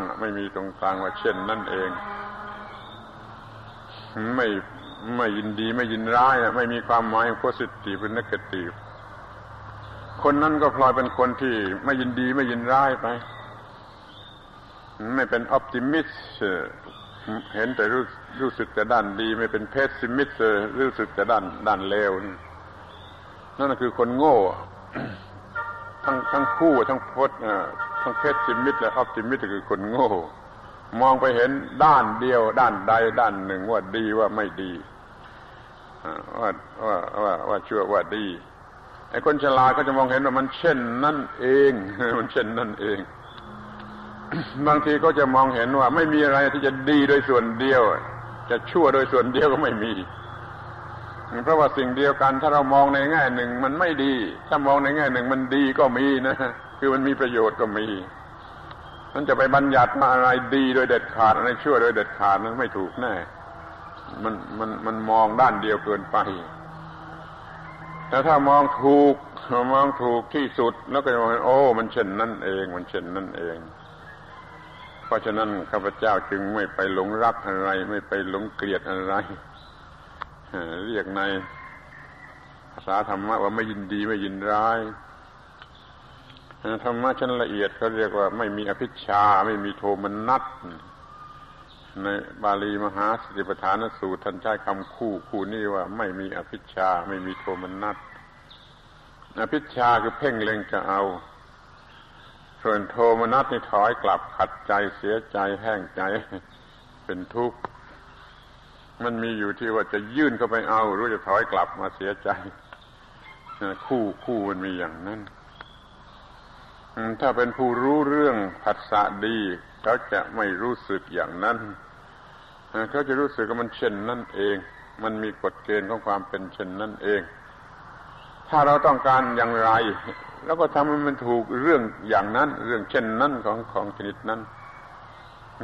ว่าเช่นนั่นเองไม่ยินดีไม่ยินร้ายไม่มีความหมายโพสิทีฟหรือเนกาทีฟคนนั้นก็พลอยเป็นคนที่ไม่ยินดีไม่ยินร้ายไปไม่เป็นออปติมิสต์เห็นแต่รู้สึกแต่ด้านดีไม่เป็นเพสซิมิสต์รู้สึกแต่ด้านเลวนั่นคือคนโง่ทั้งคู่ทั้งเพสซิมิสต์และออปติมิสต์คือคนโง่มองไปเห็นด้านเดียวด้านใดด้านหนึ่งว่าดีว่าไม่ดีว่าชั่วว่าดีไอ้คนฉลาดก็จะมองเห็นว่ามันเช่นนั่นเองมันเช่นนั่นเองบางทีก็จะมองเห็นว่าไม่มีอะไรที่จะดีโดยส่วนเดียวจะชั่วโดยส่วนเดียวก็ไม่มีเพราะว่าสิ่งเดียวกันถ้าเรามองในแง่หนึ่งมันไม่ดีถ้ามองในแง่หนึ่งมันดีก็มีนะคือมันมีประโยชน์ก็มีนั่นจะไปบัญญัติมาอะไรดีโดยเด็ดขาดอะไรชั่วโดยเด็ดขาดนั้นไม่ถูกแน่มันมองด้านเดียวเกินไปแต่ถ้ามองถูกที่สุดแล้วก็มองโอ้มันเช่นนั่นเองเพราะฉะนั้นข้าพเจ้าจึงไม่ไปหลงรักอะไรไม่ไปหลงเกลียดอะไรเรียกในภาษาธรรมะว่าไม่ยินดีไม่ยินร้ายธรรมะชั้นละเอียดเขาเรียกว่าไม่มีอภิชฌาไม่มีโทมนัสในบาลีมหาสติปัฏฐานสูตรท่านใช้คำคู่นี้ว่าไม่มีอภิชฌาไม่มีโทมนัสอภิชฌาคือเพ่งเล็งจะเอาส่วนโทมนัสนี่ถอยกลับขัดใจเสียใจแห้งใจเป็นทุกข์ มันมีอยู่ที่ว่าจะยื่นเข้าไปเอาหรือจะถอยกลับมาเสียใจคู่มันมีอย่างนั้นถ้าเป็นผู้รู้เรื่องผัสสะดีเขาจะไม่รู้สึกอย่างนั้นเขาจะรู้สึกว่ามันเช่นนั่นเองมันมีกฎเกณฑ์ของความเป็นเช่นนั่นเองถ้าเราต้องการอย่างไรแล้วก็ทำให้มันถูกเรื่องอย่างนั้นเรื่องเช่นนั้นของชนิดนั้น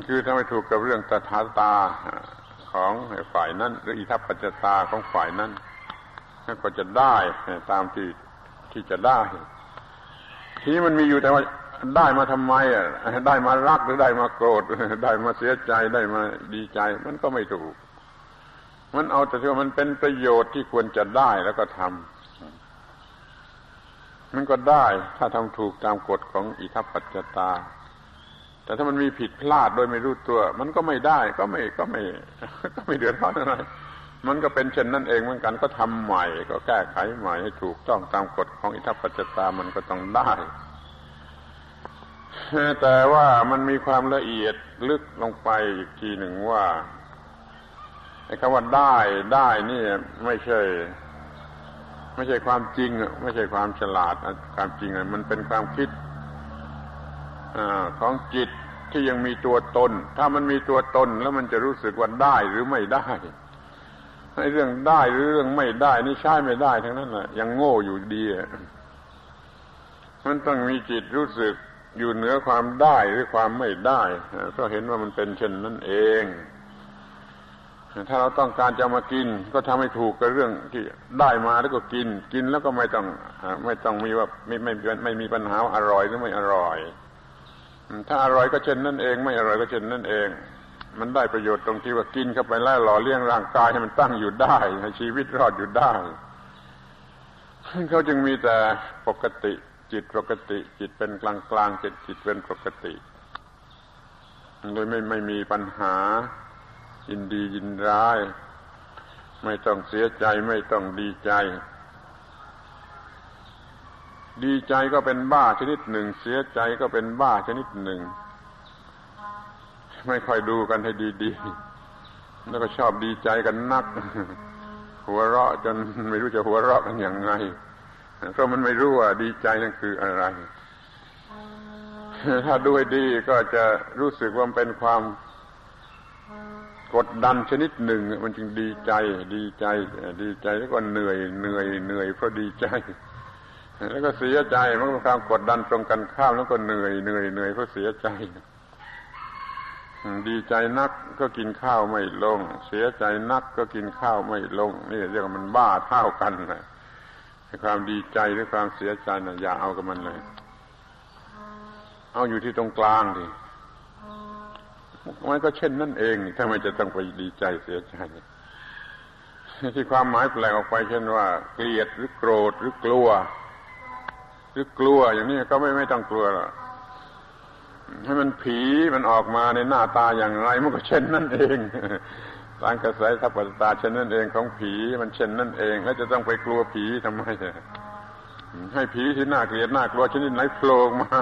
คือทำให้ถูกกับเรื่องตถาตาของฝ่ายนั้นหรืออิทัปปัจจตาของฝ่ายนั้นก็จะได้ตามที่จะได้ทีนี้มันมีอยู่แต่ว่าได้มาทำไมอ่ะได้มารักหรือได้มาโกรธได้มาเสียใจได้มาดีใจมันก็ไม่ถูกมันเอาแต่ว่ามันเป็นประโยชน์ที่ควรจะได้แล้วก็ทำมันก็ได้ถ้าทำถูกตามกฎของอิทัปปัจจตาแต่ถ้ามันมีผิดพลาดโดยไม่รู้ตัวมันก็ไม่ได้ก็ไม่เดือดร้อนอะไรมันก็เป็นเช่นนั้นเองเหมือนกันก็ทำใหม่ก็แก้ไขใหม่ให้ถูกต้องตามกฎของอิทัปปัจจตามันก็ต้องได้แต่ว่ามันมีความละเอียดลึกลงไปอีกทีหนึ่งว่าไอ้คำว่าได้นี่ไม่ใช่ความจริงไม่ใช่ความฉลาดความจริงมันเป็นความคิดของจิตที่ยังมีตัวตนถ้ามันมีตัวตนแล้วมันจะรู้สึกว่าได้หรือไม่ได้ไอ้เรื่องได้หรือเรื่องไม่ได้นี่ใช่ไม่ได้ทั้งนั้นแหละยังโง่อยู่ดีมันต้องมีจิตรู้สึกอยู่เหนือความได้หรือความไม่ได้ก็เห็นว่ามันเป็นเช่นนั้นเองถ้าเราต้องการจะมากินก็ทำให้ถูกกับเรื่องที่ได้มาแล้วก็กินแล้วก็ไม่ต้องมีว่าไม่มีปัญหาอร่อยหรือไม่อร่อยถ้าอร่อยก็เช่นนั่นเองไม่อร่อยก็เช่นนั่นเองมันได้ประโยชน์ตรงที่ว่ากินเข้าไปแล้วหล่อเลี้ยงร่างกายให้มันตั้งอยู่ได้ให้ชีวิตรอดอยู่ได้เขาจึงมีแต่ปกติจิตปกติจิตเป็นกลางกลางจิตเป็นปกติโดยไม่มีปัญหายินดียินร้ายไม่ต้องเสียใจไม่ต้องดีใจดีใจก็เป็นบ้าชนิดหนึ่งเสียใจก็เป็นบ้าชนิดหนึ่งไม่ค่อยดูกันให้ดีๆแล้วก็ชอบดีใจกันนักหัวเราะจนไม่รู้จะหัวเราะกันอย่างไรเพราะมันไม่รู้ว่าดีใจนั่นคืออะไรถ้าดูให้ดีก็จะรู้สึกว่ามันเป็นความกดดันชนิดหนึ่งมันจึงดีใจแล้วก็เหนื่อยเพราะดีใจแล้วก็เสียใจมันเป็นความกดดันตรงกันข้ามแล้วก็เหนื่อยเพราะเสียใจดีใจนักก็กินข้าวไม่ลงเสียใจนักก็กินข้าวไม่ลงนี่เรียกว่ามันบ้าเท่ากันนะความดีใจหรือความเสียใจนะอย่าเอากับมันเลยเอาอยู่ที่ตรงกลางดิมันก็เช่นนั่นเองถ้าไม่จะต้องไปดีใจเสียใจที่ความหมายแปลออกไปเช่นว่าเกลียดหรือโกรธหรือกลัวอย่างนี้ก็ไม่ต้องกลัวหรอกให้มันผีมันออกมาในหน้าตาอย่างไรมันก็เช่นนั่นเองตามกระแสทัพปัตตาเช่นนั่นเองของผีมันเช่นนั่นเองแล้วจะต้องไปกลัวผีทำไมให้ผีที่น่าเกลียดน่ากลัวชนิดไหนโผล่มา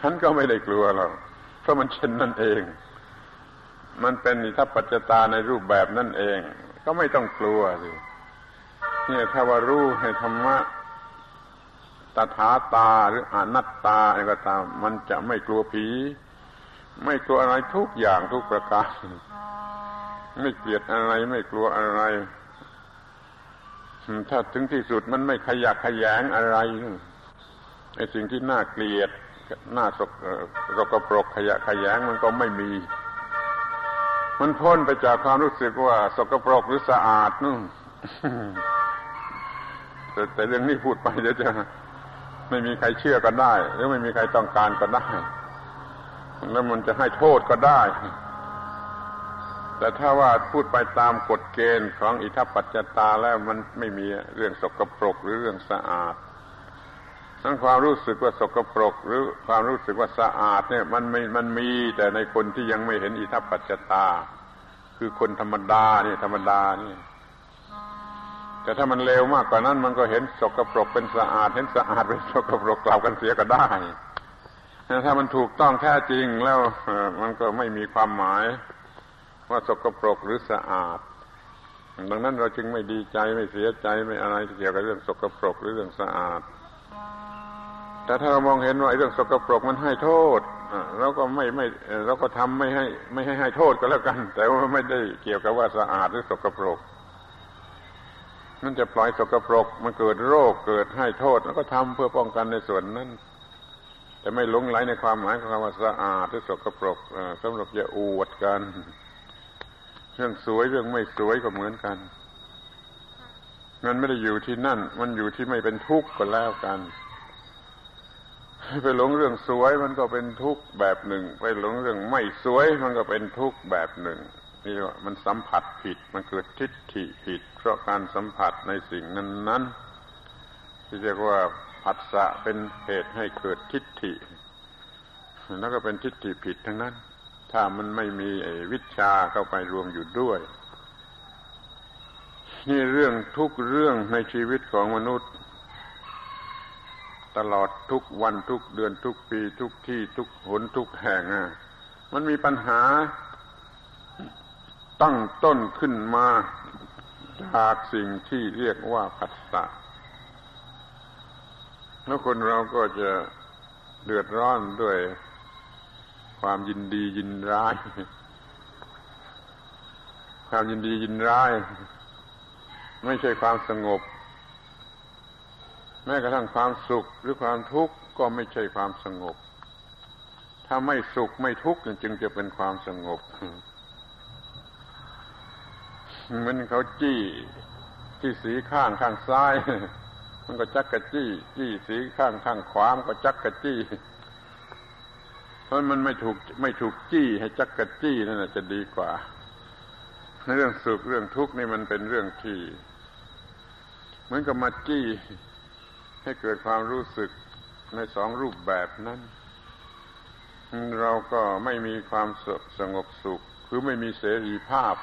ฉันก็ไม่ได้กลัวหรอกเพราะมันเช่นนั่นเองมันเป็นอิทัปปัจจตาในรูปแบบนั่นเองก็ไม่ต้องกลัวสิเนี่ยถ้าว่ารู้ให้ธรรมะตถาตาหรืออนัตตาอะไรก็ตามมันจะไม่กลัวผีไม่กลัวอะไรทุกอย่างทุกประการไม่เกลียดอะไรไม่กลัวอะไรถ้าถึงที่สุดมันไม่ขยักขยงอะไรไอ้สิ่งที่น่าเกลียดน่าสกปรกขยะขยงมันก็ไม่มีมันพ้นไปจากความรู้สึกว่าสกปรกหรือสะอาดนู่น แต่เรื่องนี้พูดไปเดี๋ยวจะไม่มีใครเชื่อก็ได้หรือไม่มีใครต้องการก็ได้แล้วมันจะให้โทษก็ได้แต่ถ้าว่าพูดไปตามกฎเกณฑ์ของอิทัปปัจจตาแล้วมันไม่มีเรื่องสกปรกหรือเรื่องสะอาดทั้งความรู้สึกว่าสกปรกหรือความรู้สึกว่าสะอาดเนี่ยมันมีแต่ในคนที่ยังไม่เห็นอิทัปปัจจตาคือคนธรรมดาเนี่ยธรรมดาเนี่ยแต่ถ้ามันเลวมากกว่านั้นมันก็เห็นสกปรกเป็นสะอาดเห็นสะอาดเป็นสกปรกกล่าวกันเสียก็ได้ถ้ามันถูกต้องแท้จริงแล้วมันก็ไม่มีความหมายว่าสกปรกหรือสะอาด ดังนั้นเราจึงไม่ดีใจไม่เสียใจไม่อะไรเกี่ยวกับเรื่องสกปรกหรือเรื่องสะอาดแต่ถ้าเรามองเห็นว่าเรื่องสกปรกมันให้โทษเราก็ไม่เราก็ทำไม่ให้โทษก็แล้วกันแต่ว่าไม่ได้เกี่ยวกับว่าสะอาดหรือสกปรกนั่นจะปล่อยสกปรกมันเกิดโรคเกิดให้โทษแล้วก็ทำเพื่อป้องกันในส่วนนั้นแต่ไม่หลงไหลในความหมายของคำว่าสะอาดหรือสกปรกสำหรับจะอวดกันเรื่องสวยเรื่องไม่สวยก็เหมือนกันมันไม่ได้อยู่ที่นั่นมันอยู่ที่ไม่เป็นทุกข์ก็แล้วกันไปหลงเรื่องสวยมันก็เป็นทุกข์แบบหนึ่งไปหลงเรื่องไม่สวยมันก็เป็นทุกข์แบบหนึ่งนี่ว่ามันสัมผัสผิดมันเกิดทิฏฐิผิดเพราะการสัมผัสในสิ่งนั้นๆที่เรียกว่าผัสสะเป็นเหตุให้เกิดทิฏฐิแล้วก็เป็นทิฏฐิผิดทั้งนั้นถ้ามันไม่มีวิชาเข้าไปรวมอยู่ด้วยนี่เรื่องทุกเรื่องในชีวิตของมนุษย์ตลอดทุกวันทุกเดือนทุกปีทุกที่ทุกหนทุกแห่งมันมีปัญหาตั้งต้นขึ้นมาจากสิ่งที่เรียกว่าผัสสะแล้วคนเราก็จะเดือดร้อนด้วยความยินดียินร้ายความยินดียินร้ายไม่ใช่ความสงบแม้กระทั่งความสุขหรือความทุกข์ก็ไม่ใช่ความสงบถ้าไม่สุขไม่ทุกข์จึงจะเป็นความสงบเหมือนเขาจี้ที่สีข้างซ้ายมันก็จักกะจี้จี้สีข้างขวามันก็จักกะจี้เพราะมันไม่ถูกจี้ให้จักกะจี้นั่นน่ะจะดีกว่าเรื่องสุขเรื่องทุกข์นี่มันเป็นเรื่องที่เหมือนกับมาจี้ให้เกิดความรู้สึกในสองรูปแบบนั้นเราก็ไม่มีความสงบสุขคือไม่มีเสรีภาพ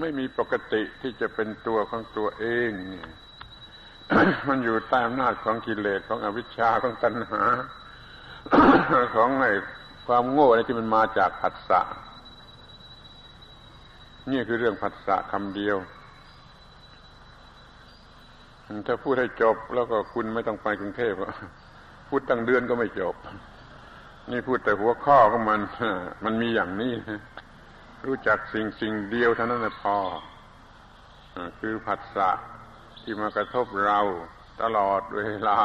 ไม่มีปกติที่จะเป็นตัวของตัวเองเนี่ย มันอยู่ใต้อำนาจของกิเลสของอวิชชาของตัณหา ของไอ้ความโง่อะไรที่มันมาจากผัสสะนี่คือเรื่องผัสสะคำเดียวถ้าพูดให้จบแล้วก็คุณไม่ต้องไปกรุงเทพพูดตั้งเดือนก็ไม่จบนี่พูดแต่หัวข้อของมันมันมีอย่างนี้รู้จักสิ่งเดียวเท่านั้นพอคือผัสสะที่มากระทบเราตลอดเวลา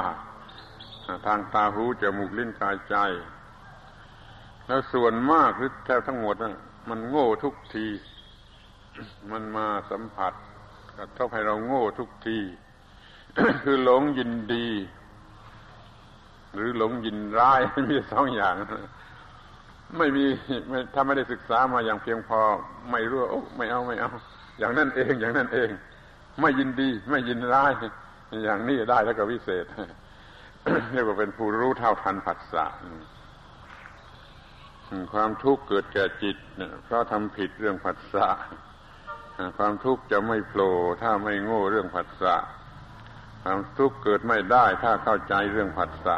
ทางตาหูจมูกลิ้นกายใจแล้วส่วนมากหรือแทบทั้งหมดน่ะมันโง่ทุกทีมันมาสัมผัสกระทบให้เราโง่ทุกทีคือหลงยินดีหรือหลงยินร้ายมีสองอย่างไม่มีถ้าไม่ได้ศึกษามาอย่างเพียงพอไม่รู้โอ้ไม่เอาอย่างนั้นเองไม่ยินดีไม่ยินร้ายอย่างนี้ได้แล้วก็วิเศษ เรียกว่าเป็นผู้รู้เท่าทันผัสสะความทุกข์เกิดแก่จิตเพราะทำผิดเรื่องผัสสะความทุกข์จะไม่โผล่ถ้าไม่โง่เรื่องผัสสะความทุกข์เกิดไม่ได้ถ้าเข้าใจเรื่องผัสสะ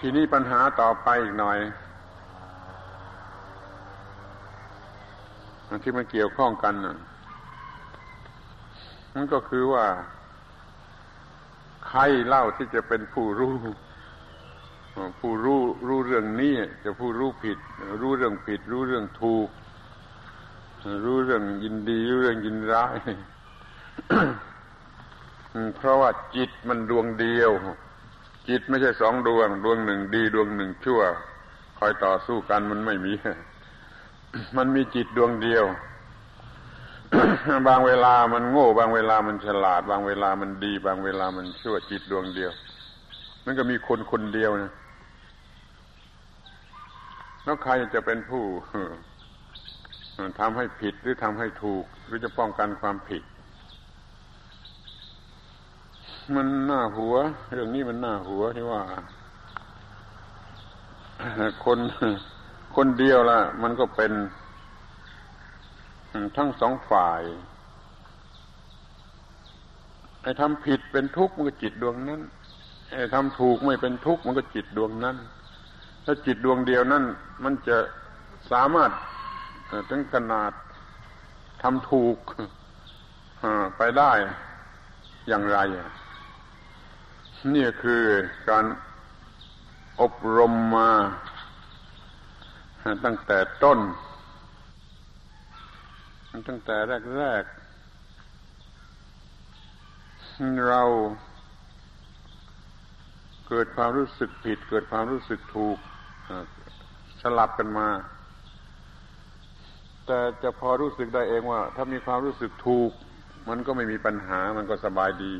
ทีนี้ปัญหาต่อไปอีกหน่อยที่มันเกี่ยวข้องกันนั่นก็คือว่าใครเล่าที่จะเป็นผู้รู้เรื่องนี้จะผู้รู้ผิดรู้เรื่องผิดรู้เรื่องถูกรู้เรื่องยินดีรู้เรื่องยินร้าย เพราะว่าจิตมันดวงเดียวจิตไม่ใช่สองดวงดวงหนึ่งดีดวงหนึ่งชั่วคอยต่อสู้กันมันไม่มี มันมีจิตดวงเดียว บางเวลามันโง่บางเวลามันฉลาดบางเวลามันดีบางเวลามันชั่วจิตดวงเดียวมันก็มีคนคนเดียวนะแล้วใครจะเป็นผู้ ทำให้ผิดหรือทำให้ถูกหรือจะป้องกันความผิดมันน่าหัวเรื่องนี้มันน่าหัวที่ว่าคนเดียวล่ะมันก็เป็นทั้งสองฝ่ายไอ้ทำผิดเป็นทุกข์มันก็จิตดวงนั้นไอ้ทำถูกไม่เป็นทุกข์มันก็จิตดวงนั้น แล้วจิตดวงเดียวนั้นมันจะสามารถถึงขนาดทำถูกไปได้อย่างไรนี่คือการอบรมมาตั้งแต่ต้นตั้งแต่แรกๆเราเกิดความรู้สึกผิดเกิดความรู้สึกถูกสลับกันมาแต่จะพอรู้สึกได้เองว่าถ้ามีความรู้สึกถูกมันก็ไม่มีปัญหามันก็สบายดี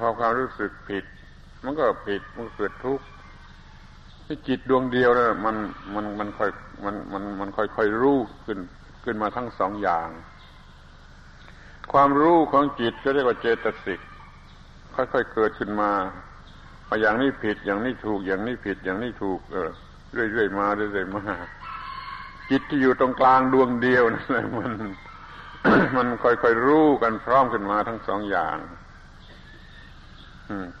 พอความรู้สึกผิดมันก็ผิดมันเกิดทุกข์จิตดวงเดียวเนี่ยมันค่อยรู้ขึ้นมาทั้งสองอย่างความรู้ของจิตก็เรียกว่าเจตสิกค่อยๆเกิดขึ้นมาอย่างนี้ผิดอย่างนี้ถูกอย่างนี้ผิดอย่างนี้ถูกเรื่อยๆมาเรื่อยๆมาจิตที่อยู่ตรงกลางดวงเดียวนั่นแหละมันค่อยๆรู้กันพร้อมขึ้นมาทั้งสองอย่าง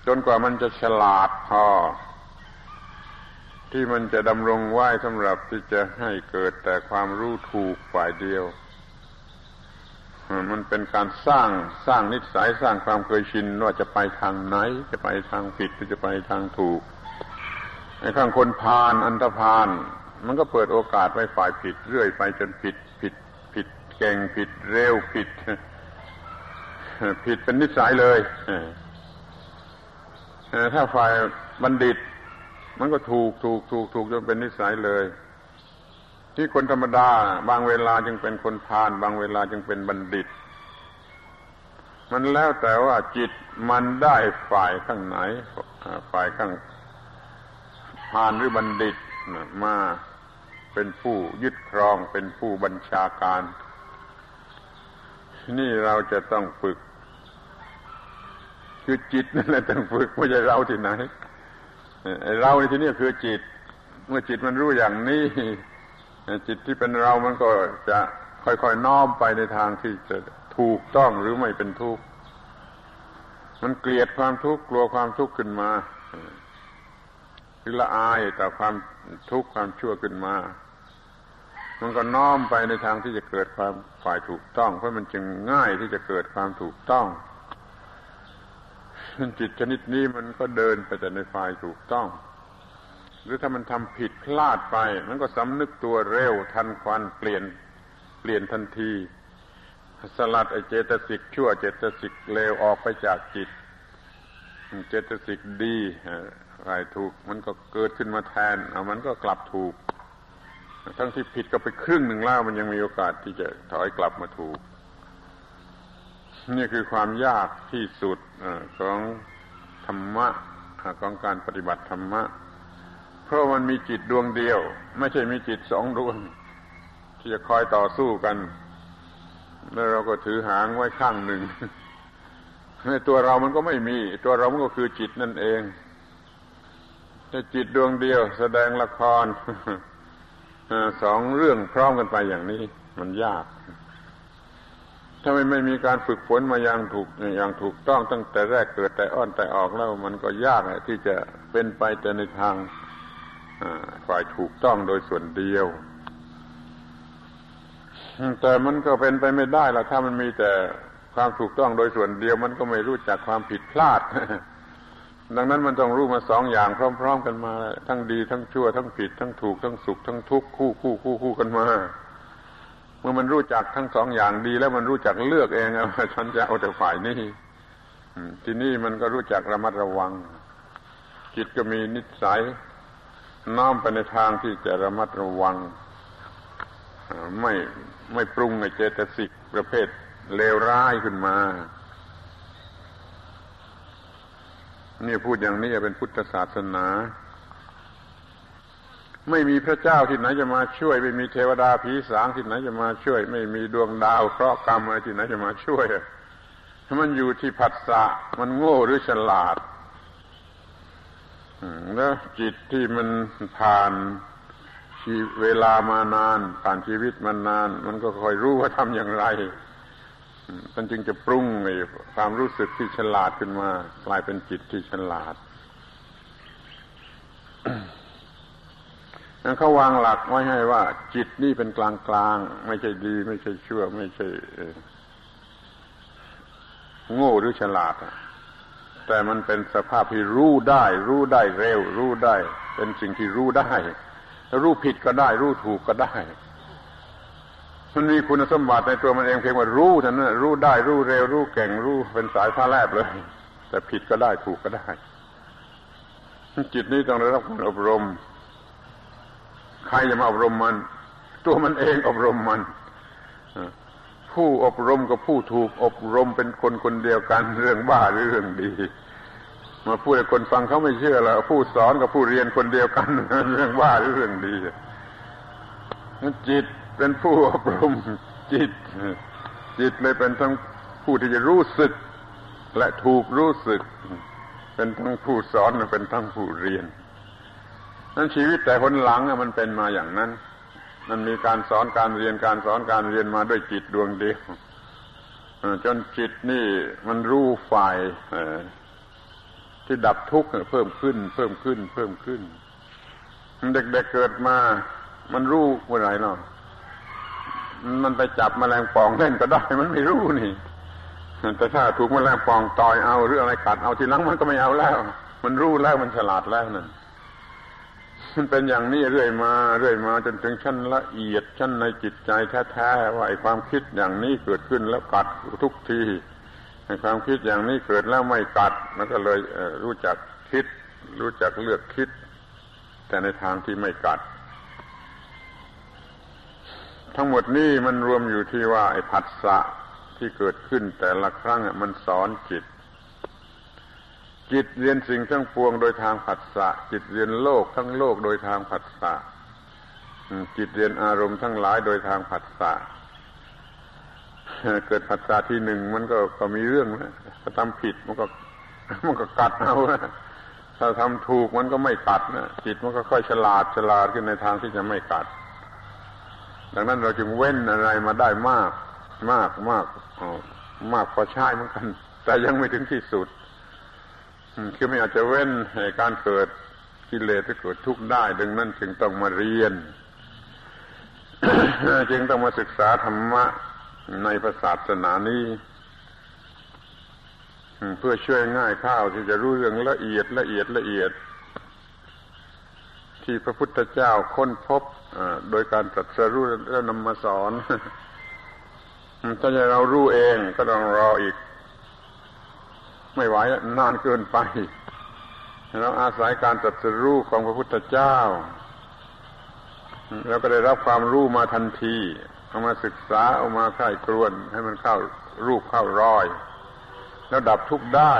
จนกว่ามันจะฉลาดพอที่มันจะดำรงไว้สำหรับที่จะให้เกิดแต่ความรู้ถูกฝ่ายเดียวมันเป็นการสร้างนิสัยสร้างความเคยชินว่าจะไปทางไหนจะไปทางผิดหรือจะไปทางถูกไอ้ข้างคนพาลอันธพาลมันก็เปิดโอกาสไว้ฝ่ายผิดเรื่อยไปจนผิดเก่งผิดเร็วผิดเป็นนิสัยเลยถ้าฝ่ายบัณฑิตมันก็ถูกจนเป็นนิสัยเลยที่คนธรรมดาบางเวลาจึงเป็นคนพาลบางเวลาจึงเป็นบัณฑิตมันแล้วแต่ว่าจิตมันได้ฝ่ายข้างไหนฝ่ายข้างพาลหรือบัณฑิตมาเป็นผู้ยึดครองเป็นผู้บัญชาการนี่เราจะต้องฝึกคือจิตนั่นแหละต้องฝึกไม่ใช่เราที่ไหนเราในที่นี้คือจิตเมื่อจิตมันรู้อย่างนี้จิตที่เป็นเรามันก็จะค่อยๆน้อมไปในทางที่จะถูกต้องหรือไม่เป็นทุกข์มันเกลียดความทุกข์กลัวความทุกข์ขึ้นมาหรือละอายต่อความทุกข์ความชั่วขึ้นมามันก็น้อมไปในทางที่จะเกิดความฝ่ายถูกต้องเพราะมันจึงง่ายที่จะเกิดความถูกต้องจิตชนิดนี้มันก็เดินไปแต่ในฝ่ายถูกต้องหรือถ้ามันทำผิดพลาดไปมันก็สำนึกตัวเร็วทันควันเปลี่ยนทันทีสลัดไอ้เจตสิกชั่วเจตสิกเลวออกไปจากจิตเจตสิกดีฝ่ายถูกมันก็เกิดขึ้นมาแทนเอามันก็กลับถูกทั้งที่ผิดก็ไปครึ่งหนึ่งแล้วมันยังมีโอกาสที่จะถอยกลับมาถูกนี่คือความยากที่สุดของธรรมะของการปฏิบัติธรรมะเพราะมันมีจิตดวงเดียวไม่ใช่มีจิตสองดวงที่จะคอยต่อสู้กันแล้วเราก็ถือหางไว้ข้างหนึ่งในตัวเรามันก็ไม่มีตัวเรามันก็คือจิตนั่นเองแต่จิตดวงเดียวแสดงละครสองเรื่องพร้อมกันไปอย่างนี้มันยากถ้าไม่มีการฝึกฝนมาอย่างถูกต้องตั้งแต่แรกเกิดแต่อ้อนแต่ออกแล้วมันก็ยากที่จะเป็นไปแต่ในทางฝ่ายถูกต้องโดยส่วนเดียวแต่มันก็เป็นไปไม่ได้ละถ้ามันมีแต่ความถูกต้องโดยส่วนเดียวมันก็ไม่รู้จักความผิดพลาดดังนั้นมันต้องรู้มาสองอย่างพร้อมๆกันมาทั้งดีทั้งชั่วทั้งผิดทั้งถูกทั้งสุขทั้งทุกข์คู่กันมาเมื่อมันรู้จักทั้งสองอย่างดีแล้วมันรู้จักเลือกเองว่าฉันจะเอาแต่ฝ่ายนี้ที่นี่มันก็รู้จักระมัดระวังจิตก็มีนิสัยน้อมไปในทางที่จะระมัดระวังไม่ปรุงในเจตสิกประเภทเลวร้ายขึ้นมานี่พูดอย่างนี้เป็นพุทธศาสนาไม่มีพระเจ้าที่ไหนจะมาช่วยไม่มีเทวดาผีสางที่ไหนจะมาช่วยไม่มีดวงดาวเคราะห์กรรมอะไรที่ไหนจะมาช่วยถ้ามันอยู่ที่ผัสสะมันโง่หรือฉลาดแล้วจิตที่มันผ่านเวลามานานผ่านชีวิตมานานมันก็ค่อยรู้ว่าทำอย่างไรมันจึงจะปรุงความรู้สึกที่ฉลาดขึ้นมากลายเป็นจิตที่ฉลาด เขาวางหลักไว้ให้ว่าจิตนี่เป็นกลางกลางไม่ใช่ดีไม่ใช่ชั่วไม่ใช่โง่หรือฉลาดแต่มันเป็นสภาพที่รู้ได้รู้ได้เร็วรู้ได้เป็นสิ่งที่รู้ได้รู้ผิดก็ได้รู้ถูกก็ได้มันมีคุณสมบัติในตัวมันเองเพียงว่ารู้เท่านั้นรู้ได้รู้เร็วรู้เก่งรู้เป็นสายฟ้าแลบเลยแต่ผิดก็ได้ถูกก็ได้จิตนี้ต้องได้รับการอบรมใครจะมาอบรมมันตัวมันเองอบรมมันผู้อบรมกับผู้ถูกอบรมเป็นคนคนเดียวกันเรื่องบ้าหรือเรื่องดีมาพูดให้คนฟังเขาไม่เชื่อหรอกผู้สอนกับผู้เรียนคนเดียวกันเรื่องบ้าหรือเรื่องดีจิตเป็นผู้อบรมจิตเลยเป็นทั้งผู้ที่จะรู้สึกและถูกรู้สึกเป็นทั้งผู้สอนและเป็นทั้งผู้เรียนนั้นชีวิตแต่คนหลังมันเป็นมาอย่างนั้นมันมีการสอนการเรียนมาด้วยจิตดวงเดียวจนจิตนี่มันรู้ฝ่ายที่ดับทุกข์เพิ่มขึ้นเด็กๆเกิดมามันรู้เมื่อไหร่เนาะมันไปจับแมลงป่องเล่นก็ได้มันไม่รู้นี่แต่ถ้าถูกแมลงป่องต่อยเอาหรืออะไรกัดเอาทีหลังมันก็ไม่เอาแล้วมันรู้แล้วมันฉลาดแล้วนั่นมันเป็นอย่างนี้เรื่อยมาจนถึงชั้นละเอียดชั้นในจิตใจแท้ๆว่าไอ้ความคิดอย่างนี้เกิดขึ้นแล้วกัดทุกทีไอ้ความคิดอย่างนี้เกิดแล้วไม่กัดมันก็เลยรู้จักคิดรู้จักเลือกคิดแต่ในทางที่ไม่กัดทั้งหมดนี้มันรวมอยู่ที่ว่าไอ้ผัสสะที่เกิดขึ้นแต่ละครั้งมันสอนจิตเรียนสิ่งทั้งปวงโดยทางผัสสะจิตเรียนโลกทั้งโลกโดยทางผัสสะจิตเรียนอารมณ์ทั้งหลายโดยทางผัสสะเกิดผัสสะที่หนึ่งมันก็มีเรื่องนะถ้าทำผิดมันก็กัดเอานะถ้าทำถูกมันก็ไม่กัดนะจิตมันก็ค่อยฉลาดขึ้นในทางที่จะไม่กัดดังนั้นเราจึงเว้นอะไรมาได้มากพอใช้เหมือนกันแต่ยังไม่ถึงที่สุดคือไม่อาจจะเว้นการเกิดกิเลสที่เกิดทุกข์ได้ดังนั้นจึงต้องมาเรียน จึงต้องมาศึกษาธรรมะในศาสนานี้เพื่อช่วยง่ายข้าวที่จะรู้เรื่องละเอียดที่พระพุทธเจ้าค้นพบโดยการตรัสรู้แล้วนำมาสอนถ้าจะเรารู้เองก็ต้องรออีกไม่ไหวนานเกินไปเราอาศัยการตรัสรู้ของพระพุทธเจ้าแล้วก็ได้รับความรู้มาทันทีเอามาศึกษาเอามาไตร่ตรวนให้มันเข้ารูปเข้ารอยแล้วดับทุกข์ได้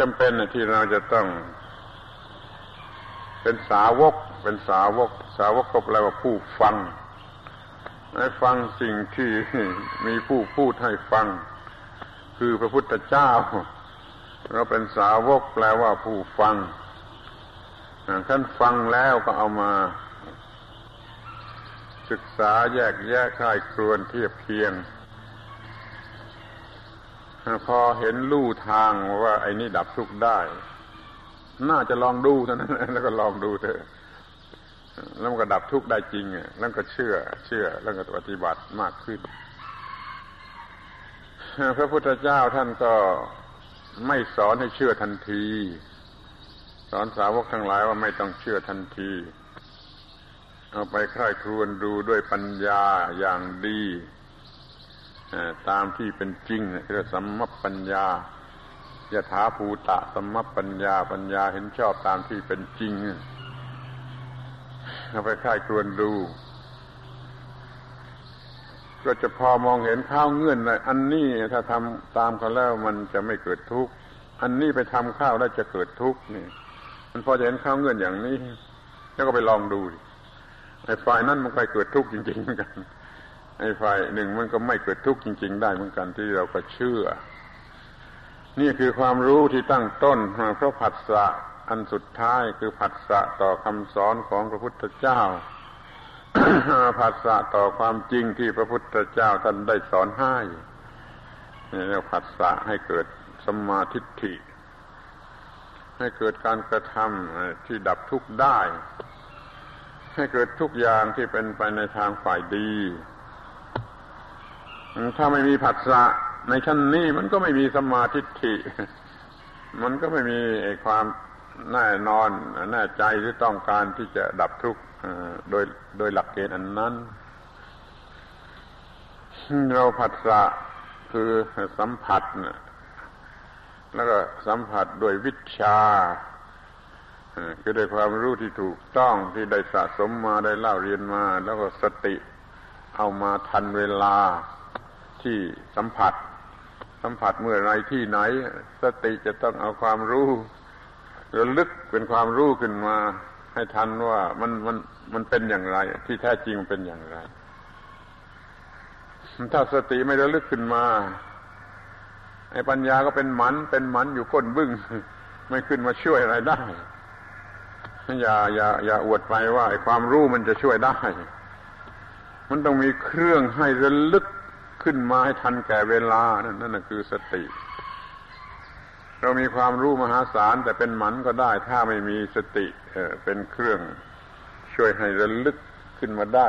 จำเป็นที่เราจะต้องเป็นสาวกก็แปลว่าผู้ฟังให้ฟังสิ่งที่มีผู้พูดให้ฟังคือพระพุทธเจ้าเราเป็นสาวกแปลว่าผู้ฟังท่านฟังแล้วก็เอามาศึกษาแยกแยะไตร่ตรวนเทียบเคียงพอเห็นลู่ทางว่าไอ้นี่ดับทุกข์ได้น่าจะลองดูเท่านั้นแล้วก็ลองดูเถอะแล้วมันก็ดับทุกข์ได้จริงแล้วก็เชื่อแล้วก็ปฏิบัติมากขึ้นพระพุทธเจ้าท่านก็ไม่สอนให้เชื่อทันทีสอนสาวกทั้งหลายว่าไม่ต้องเชื่อทันทีเอาไปใคร่ครวญดูด้วยปัญญาอย่างดีตามที่เป็นจริงคือสัมมัปปัญญายถาภูตะสัมมัปปัญญาเห็นชอบตามที่เป็นจริงเอาไปค่ายกวนดูก็จะพอมองเห็นข้าวเงื่อนเลยอันนี้ถ้าทำตามเขาแล้วมันจะไม่เกิดทุกข์อันนี้ไปทำข้าวแล้วจะเกิดทุกข์นี่มันพอจะเห็นข้าวเงื่อนอย่างนี้แล้วก็ไปลองดูไอ้ฝ่ายนั้นมันไปเกิดทุกข์จริงๆเหมือนกันไอ้ฝ่ายหนึ่งมันก็ไม่เกิดทุกข์จริงๆได้เหมือนกันที่เราก็เชื่อนี่คือความรู้ที่ตั้งต้นเพราะผัสสะอันสุดท้ายคือผัสสะต่อคำสอนของพระพุทธเจ้า ผัสสะต่อความจริงที่พระพุทธเจ้าท่านได้สอนให้นี่เรียกผัสสะให้เกิดสัมมาทิฏฐิ ให้เกิดการกระทำที่ดับทุกข์ได้ให้เกิดทุกอย่างที่เป็นไปในทางฝ่ายดีถ้าไม่มีผัสสะในชั้นนี้มันก็ไม่มีสัมมาทิฏฐิมันก็ไม่มีความแน่นอนแน่ใจที่ต้องการที่จะดับทุกข์โดยหลักเกณฑ์อันนั้นเราผัสสะคือสัมผัสนะแล้วก็สัมผัสด้วยวิชชาคือด้วยความรู้ที่ถูกต้องที่ได้สะสมมาได้เล่าเรียนมาแล้วก็สติเอามาทันเวลาที่สัมผัสเมื่อไรที่ไหนสติจะต้องเอาความรู้ระลึกเป็นความรู้ขึ้นมาให้ทันว่ามันเป็นอย่างไรที่แท้จริงเป็นอย่างไรถ้าสติไม่ระลึกขึ้นมาไอ้ปัญญาก็เป็นหมันอยู่ก้นบึ้งไม่ขึ้นมาช่วยอะไรได้อย่าอวดไปว่าไอ้ความรู้มันจะช่วยได้มันต้องมีเครื่องให้ระลึกขึ้นมาให้ทันแก่เวลานั่นน่ะคือสติเรามีความรู้มหาศาลแต่เป็นหมันก็ได้ถ้าไม่มีสติเป็นเครื่องช่วยให้ระลึกขึ้นมาได้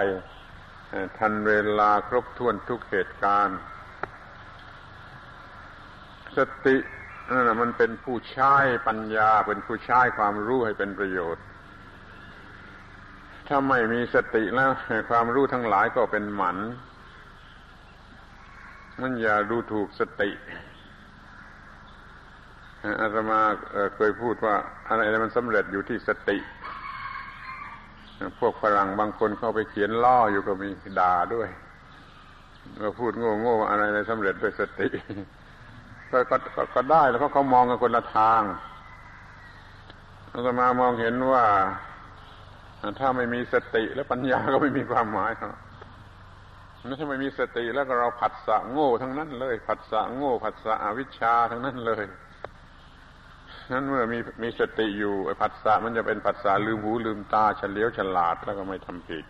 ทันเวลาครบถ้วนทุกเหตุการณ์สตินั่นมันเป็นผู้ใช้ปัญญาเป็นผู้ใช้ความรู้ให้เป็นประโยชน์ถ้าไม่มีสติแล้วความรู้ทั้งหลายก็เป็นหมันมันอย่าดูถูกสติอาตมาเคยพูดว่าอะไรมันสำเร็จอยู่ที่สติพวกฝรั่งบางคนเข้าไปเขียนล่ออยู่ก็มีด่าด้วยก็พูดโง่ๆอะไรสำเร็จด้วยสติก็ได้แล้วเพราะเขามองกันคนละทางอาตมามองเห็นว่าถ้าไม่มีสติแล้วปัญญาก็ไม่มีความหมายครับถ้าไม่มีสติแล้วก็เราผัสสะโง่ทั้งนั้นเลยผัสสะโง่ผัสสะอวิชชาทั้งนั้นเลยนั้นเมื่อมีสติอยู่ไอ้ผัสสะมันจะเป็นผัสสะลืมหูลืมตาเฉลียวฉลาดแล้วก็ไม่ทำผิด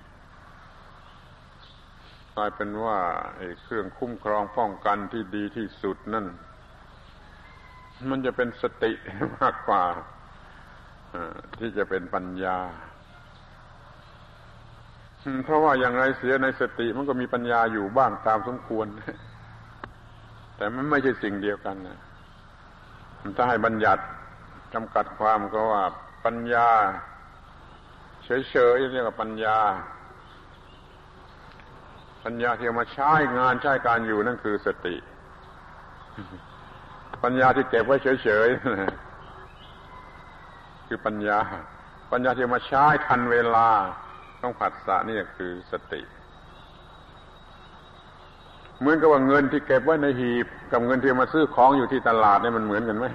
กลายเป็นว่าไอ้เครื่องคุ้มครองป้องกันที่ดีที่สุดนั่นมันจะเป็นสติมากกว่าที่จะเป็นปัญญาเพราะว่าอย่างไรเสียในสติมันก็มีปัญญาอยู่บ้างตามสมควรแต่มันไม่ใช่สิ่งเดียวกันนะถ้าให้บัญญัติจำกัดความก็ว่าปัญญาเฉยๆเรียกว่าปัญญาที่เอามาใช้งานใช้การอยู่นั่นคือสติปัญญาที่เก็บไว้เฉยๆคือปัญญาที่เอามาใช้ทันเวลาต้องผัสสะนี่คือสติเหมือนกับว่าเงินที่เก็บไว้ในหีบกับเงินที่มาซื้อของอยู่ที่ตลาดเนี่ยมันเหมือนกันไหม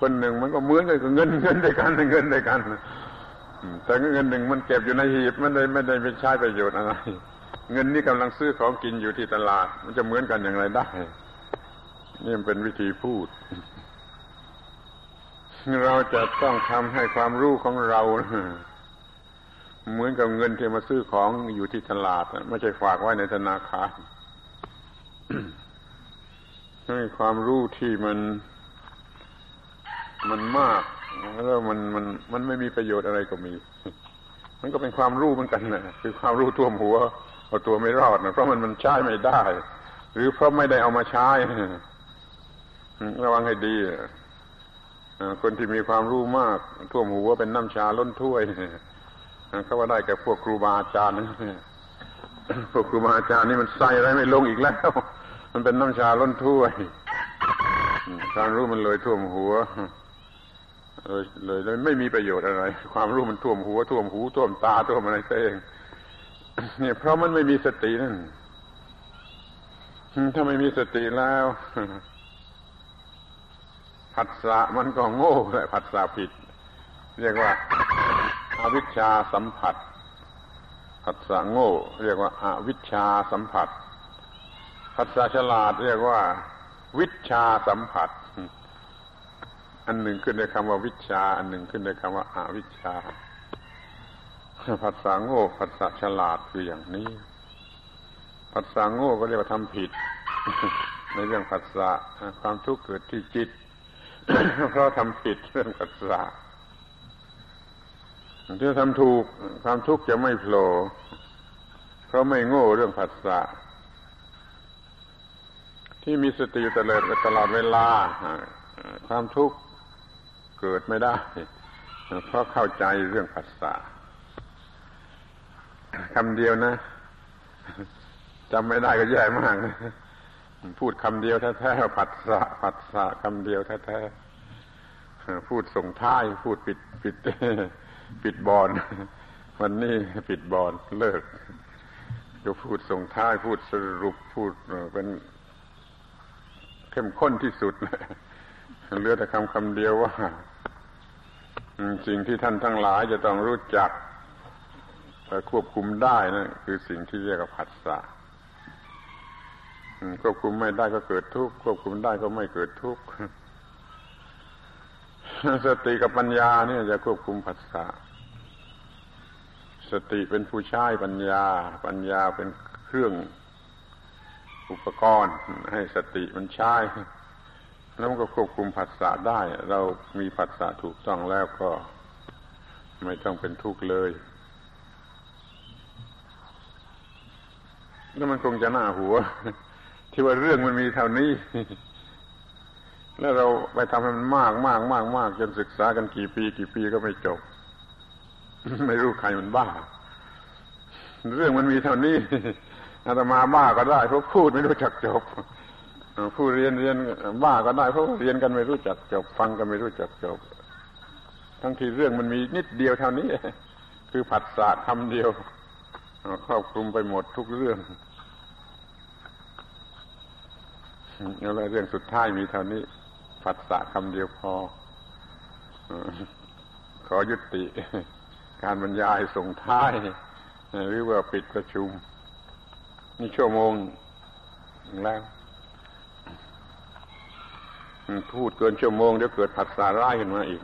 คนหนึ่งมันก็เหมือนกันเงินด้วยกันแต่เงินหนึ่งมันเก็บอยู่ในหีบไม่ได้ไปใช้ประโยชน์อะไรเงินนี่กำลังซื้อของกินอยู่ที่ตลาดมันจะเหมือนกันอย่างไรได้นี่มันเป็นวิธีพูดเราจะต้องทำให้ความรู้ของเราเหมือนกับเงินที่มาซื้อของอยู่ที่ตลาดไม่ใช่ฝากไว้ในธนาคาร ให้ความรู้ที่มันมากแล้วมันไม่มีประโยชน์อะไรก็มีมันก็เป็นความรู้เหมือนกันนะคือความรู้ท่วมหัวเอาตัวไม่รอดนะเพราะมันใช้ไม่ได้หรือเพราะไม่ได้เอามาใช้ระวังให้ดีคนที่มีความรู้มากท่วมหัวเป็นน้ำชาล้นถ้วยเขาว่าได้แก่พวกครูบาอาจารย์นะพวกครูบาอาจารย์นี่มันใส่อะไรไม่ลงอีกแล้วมันเป็นน้ำชาล้นถ้วยความรู้มันเลยท่วมหัวเลยไม่มีประโยชน์อะไรความรู้มันท่วมหัวท่วมหูท่วมตาท่วมอะไรเองเนี่ยเพราะมันไม่มีสตินั่นถ้าไม่มีสติแล้วผัสสะมันก็โง่เลยผัสสะผิดเรียกว่าอวิชชาสัมผัสผัสสะโง่เรียกว่าอวิชชาสัมผัสผัสสะฉลาดเรียกว่าวิชชาสัมผัสอันหนึ่งขึ้นด้วยคำว่าวิชชาอันหนึ่งขึ้นด้วยคำว่าอวิชชาผัสสะโง่ผัสสะฉลาดคืออย่างนี้ผัสสะโง่ก็เรียกว่าทำผิดในเรื่องผัสสะความทุกข์เกิดที่จิต เพราะทำผิดเรื่องผัสสะถ้าทำถูกความทุกข์จะไม่โผล่เพราะไม่โง่เรื่องผัสสะที่มีสติอยู่ตลอดเวลาความทุกข์เกิดไม่ได้เพราะเข้าใจเรื่องผัสสะคำเดียวนะจำไม่ได้ก็แย่มากนะพูดคำเดียวแท้ๆผัสสะคำเดียวแท้ๆพูดส่งท้ายพูดปิดบอนวันนี้ปิดบอนเลิกจะพูดส่งท้ายพูดสรุปพูดเป็นเข้มข้นที่สุดเหลือแต่คำเดียวว่าสิ่งที่ท่านทั้งหลายจะต้องรู้จักและควบคุมได้นั่นคือสิ่งที่เรียกว่าผัสสะควบคุมไม่ได้ก็เกิดทุกข์ควบคุมได้ก็ไม่เกิดทุกข์สติกับปัญญาเนี่ยจะควบคุมผัสสะสติเป็นผู้ใช้ปัญญาเป็นเครื่องอุปกรณ์ให้สติมันใช้แล้วมันก็ควบคุมผัสสะได้เรามีผัสสะถูกต้องแล้วก็ไม่ต้องเป็นทุกข์เลยแล้วมันคงจะหน้าหัวที่ว่าเรื่องมันมีเท่านี้แล้วเราไปทำให้มันมากจนศึกษากันกี่ปีก็ไม่จบไม่รู้ใครมันบ้าเรื่องมันมีเท่านี้อาตมาบ้าก็ได้เพราะพูดไม่รู้จักจบผู้เรียนบ้าก็ได้เพราะเรียนกันไม่รู้จักจบฟังกันไม่รู้จักจบทั้งที่เรื่องมันมีนิดเดียวเท่านี้คือผัสสะคำเดียวครอบคลุมไปหมดทุกเรื่องอะไรเรื่องสุดท้ายมีเท่านี้ผัสสะคำเดียวพอขอยุติการบรรยายส่งท้ายหรือว่าปิดประชุมนี่ชั่วโมงแล้วพูดเกินชั่วโมงเดี๋ยวเกิดผัสสะร้ายขึ้นมาอีก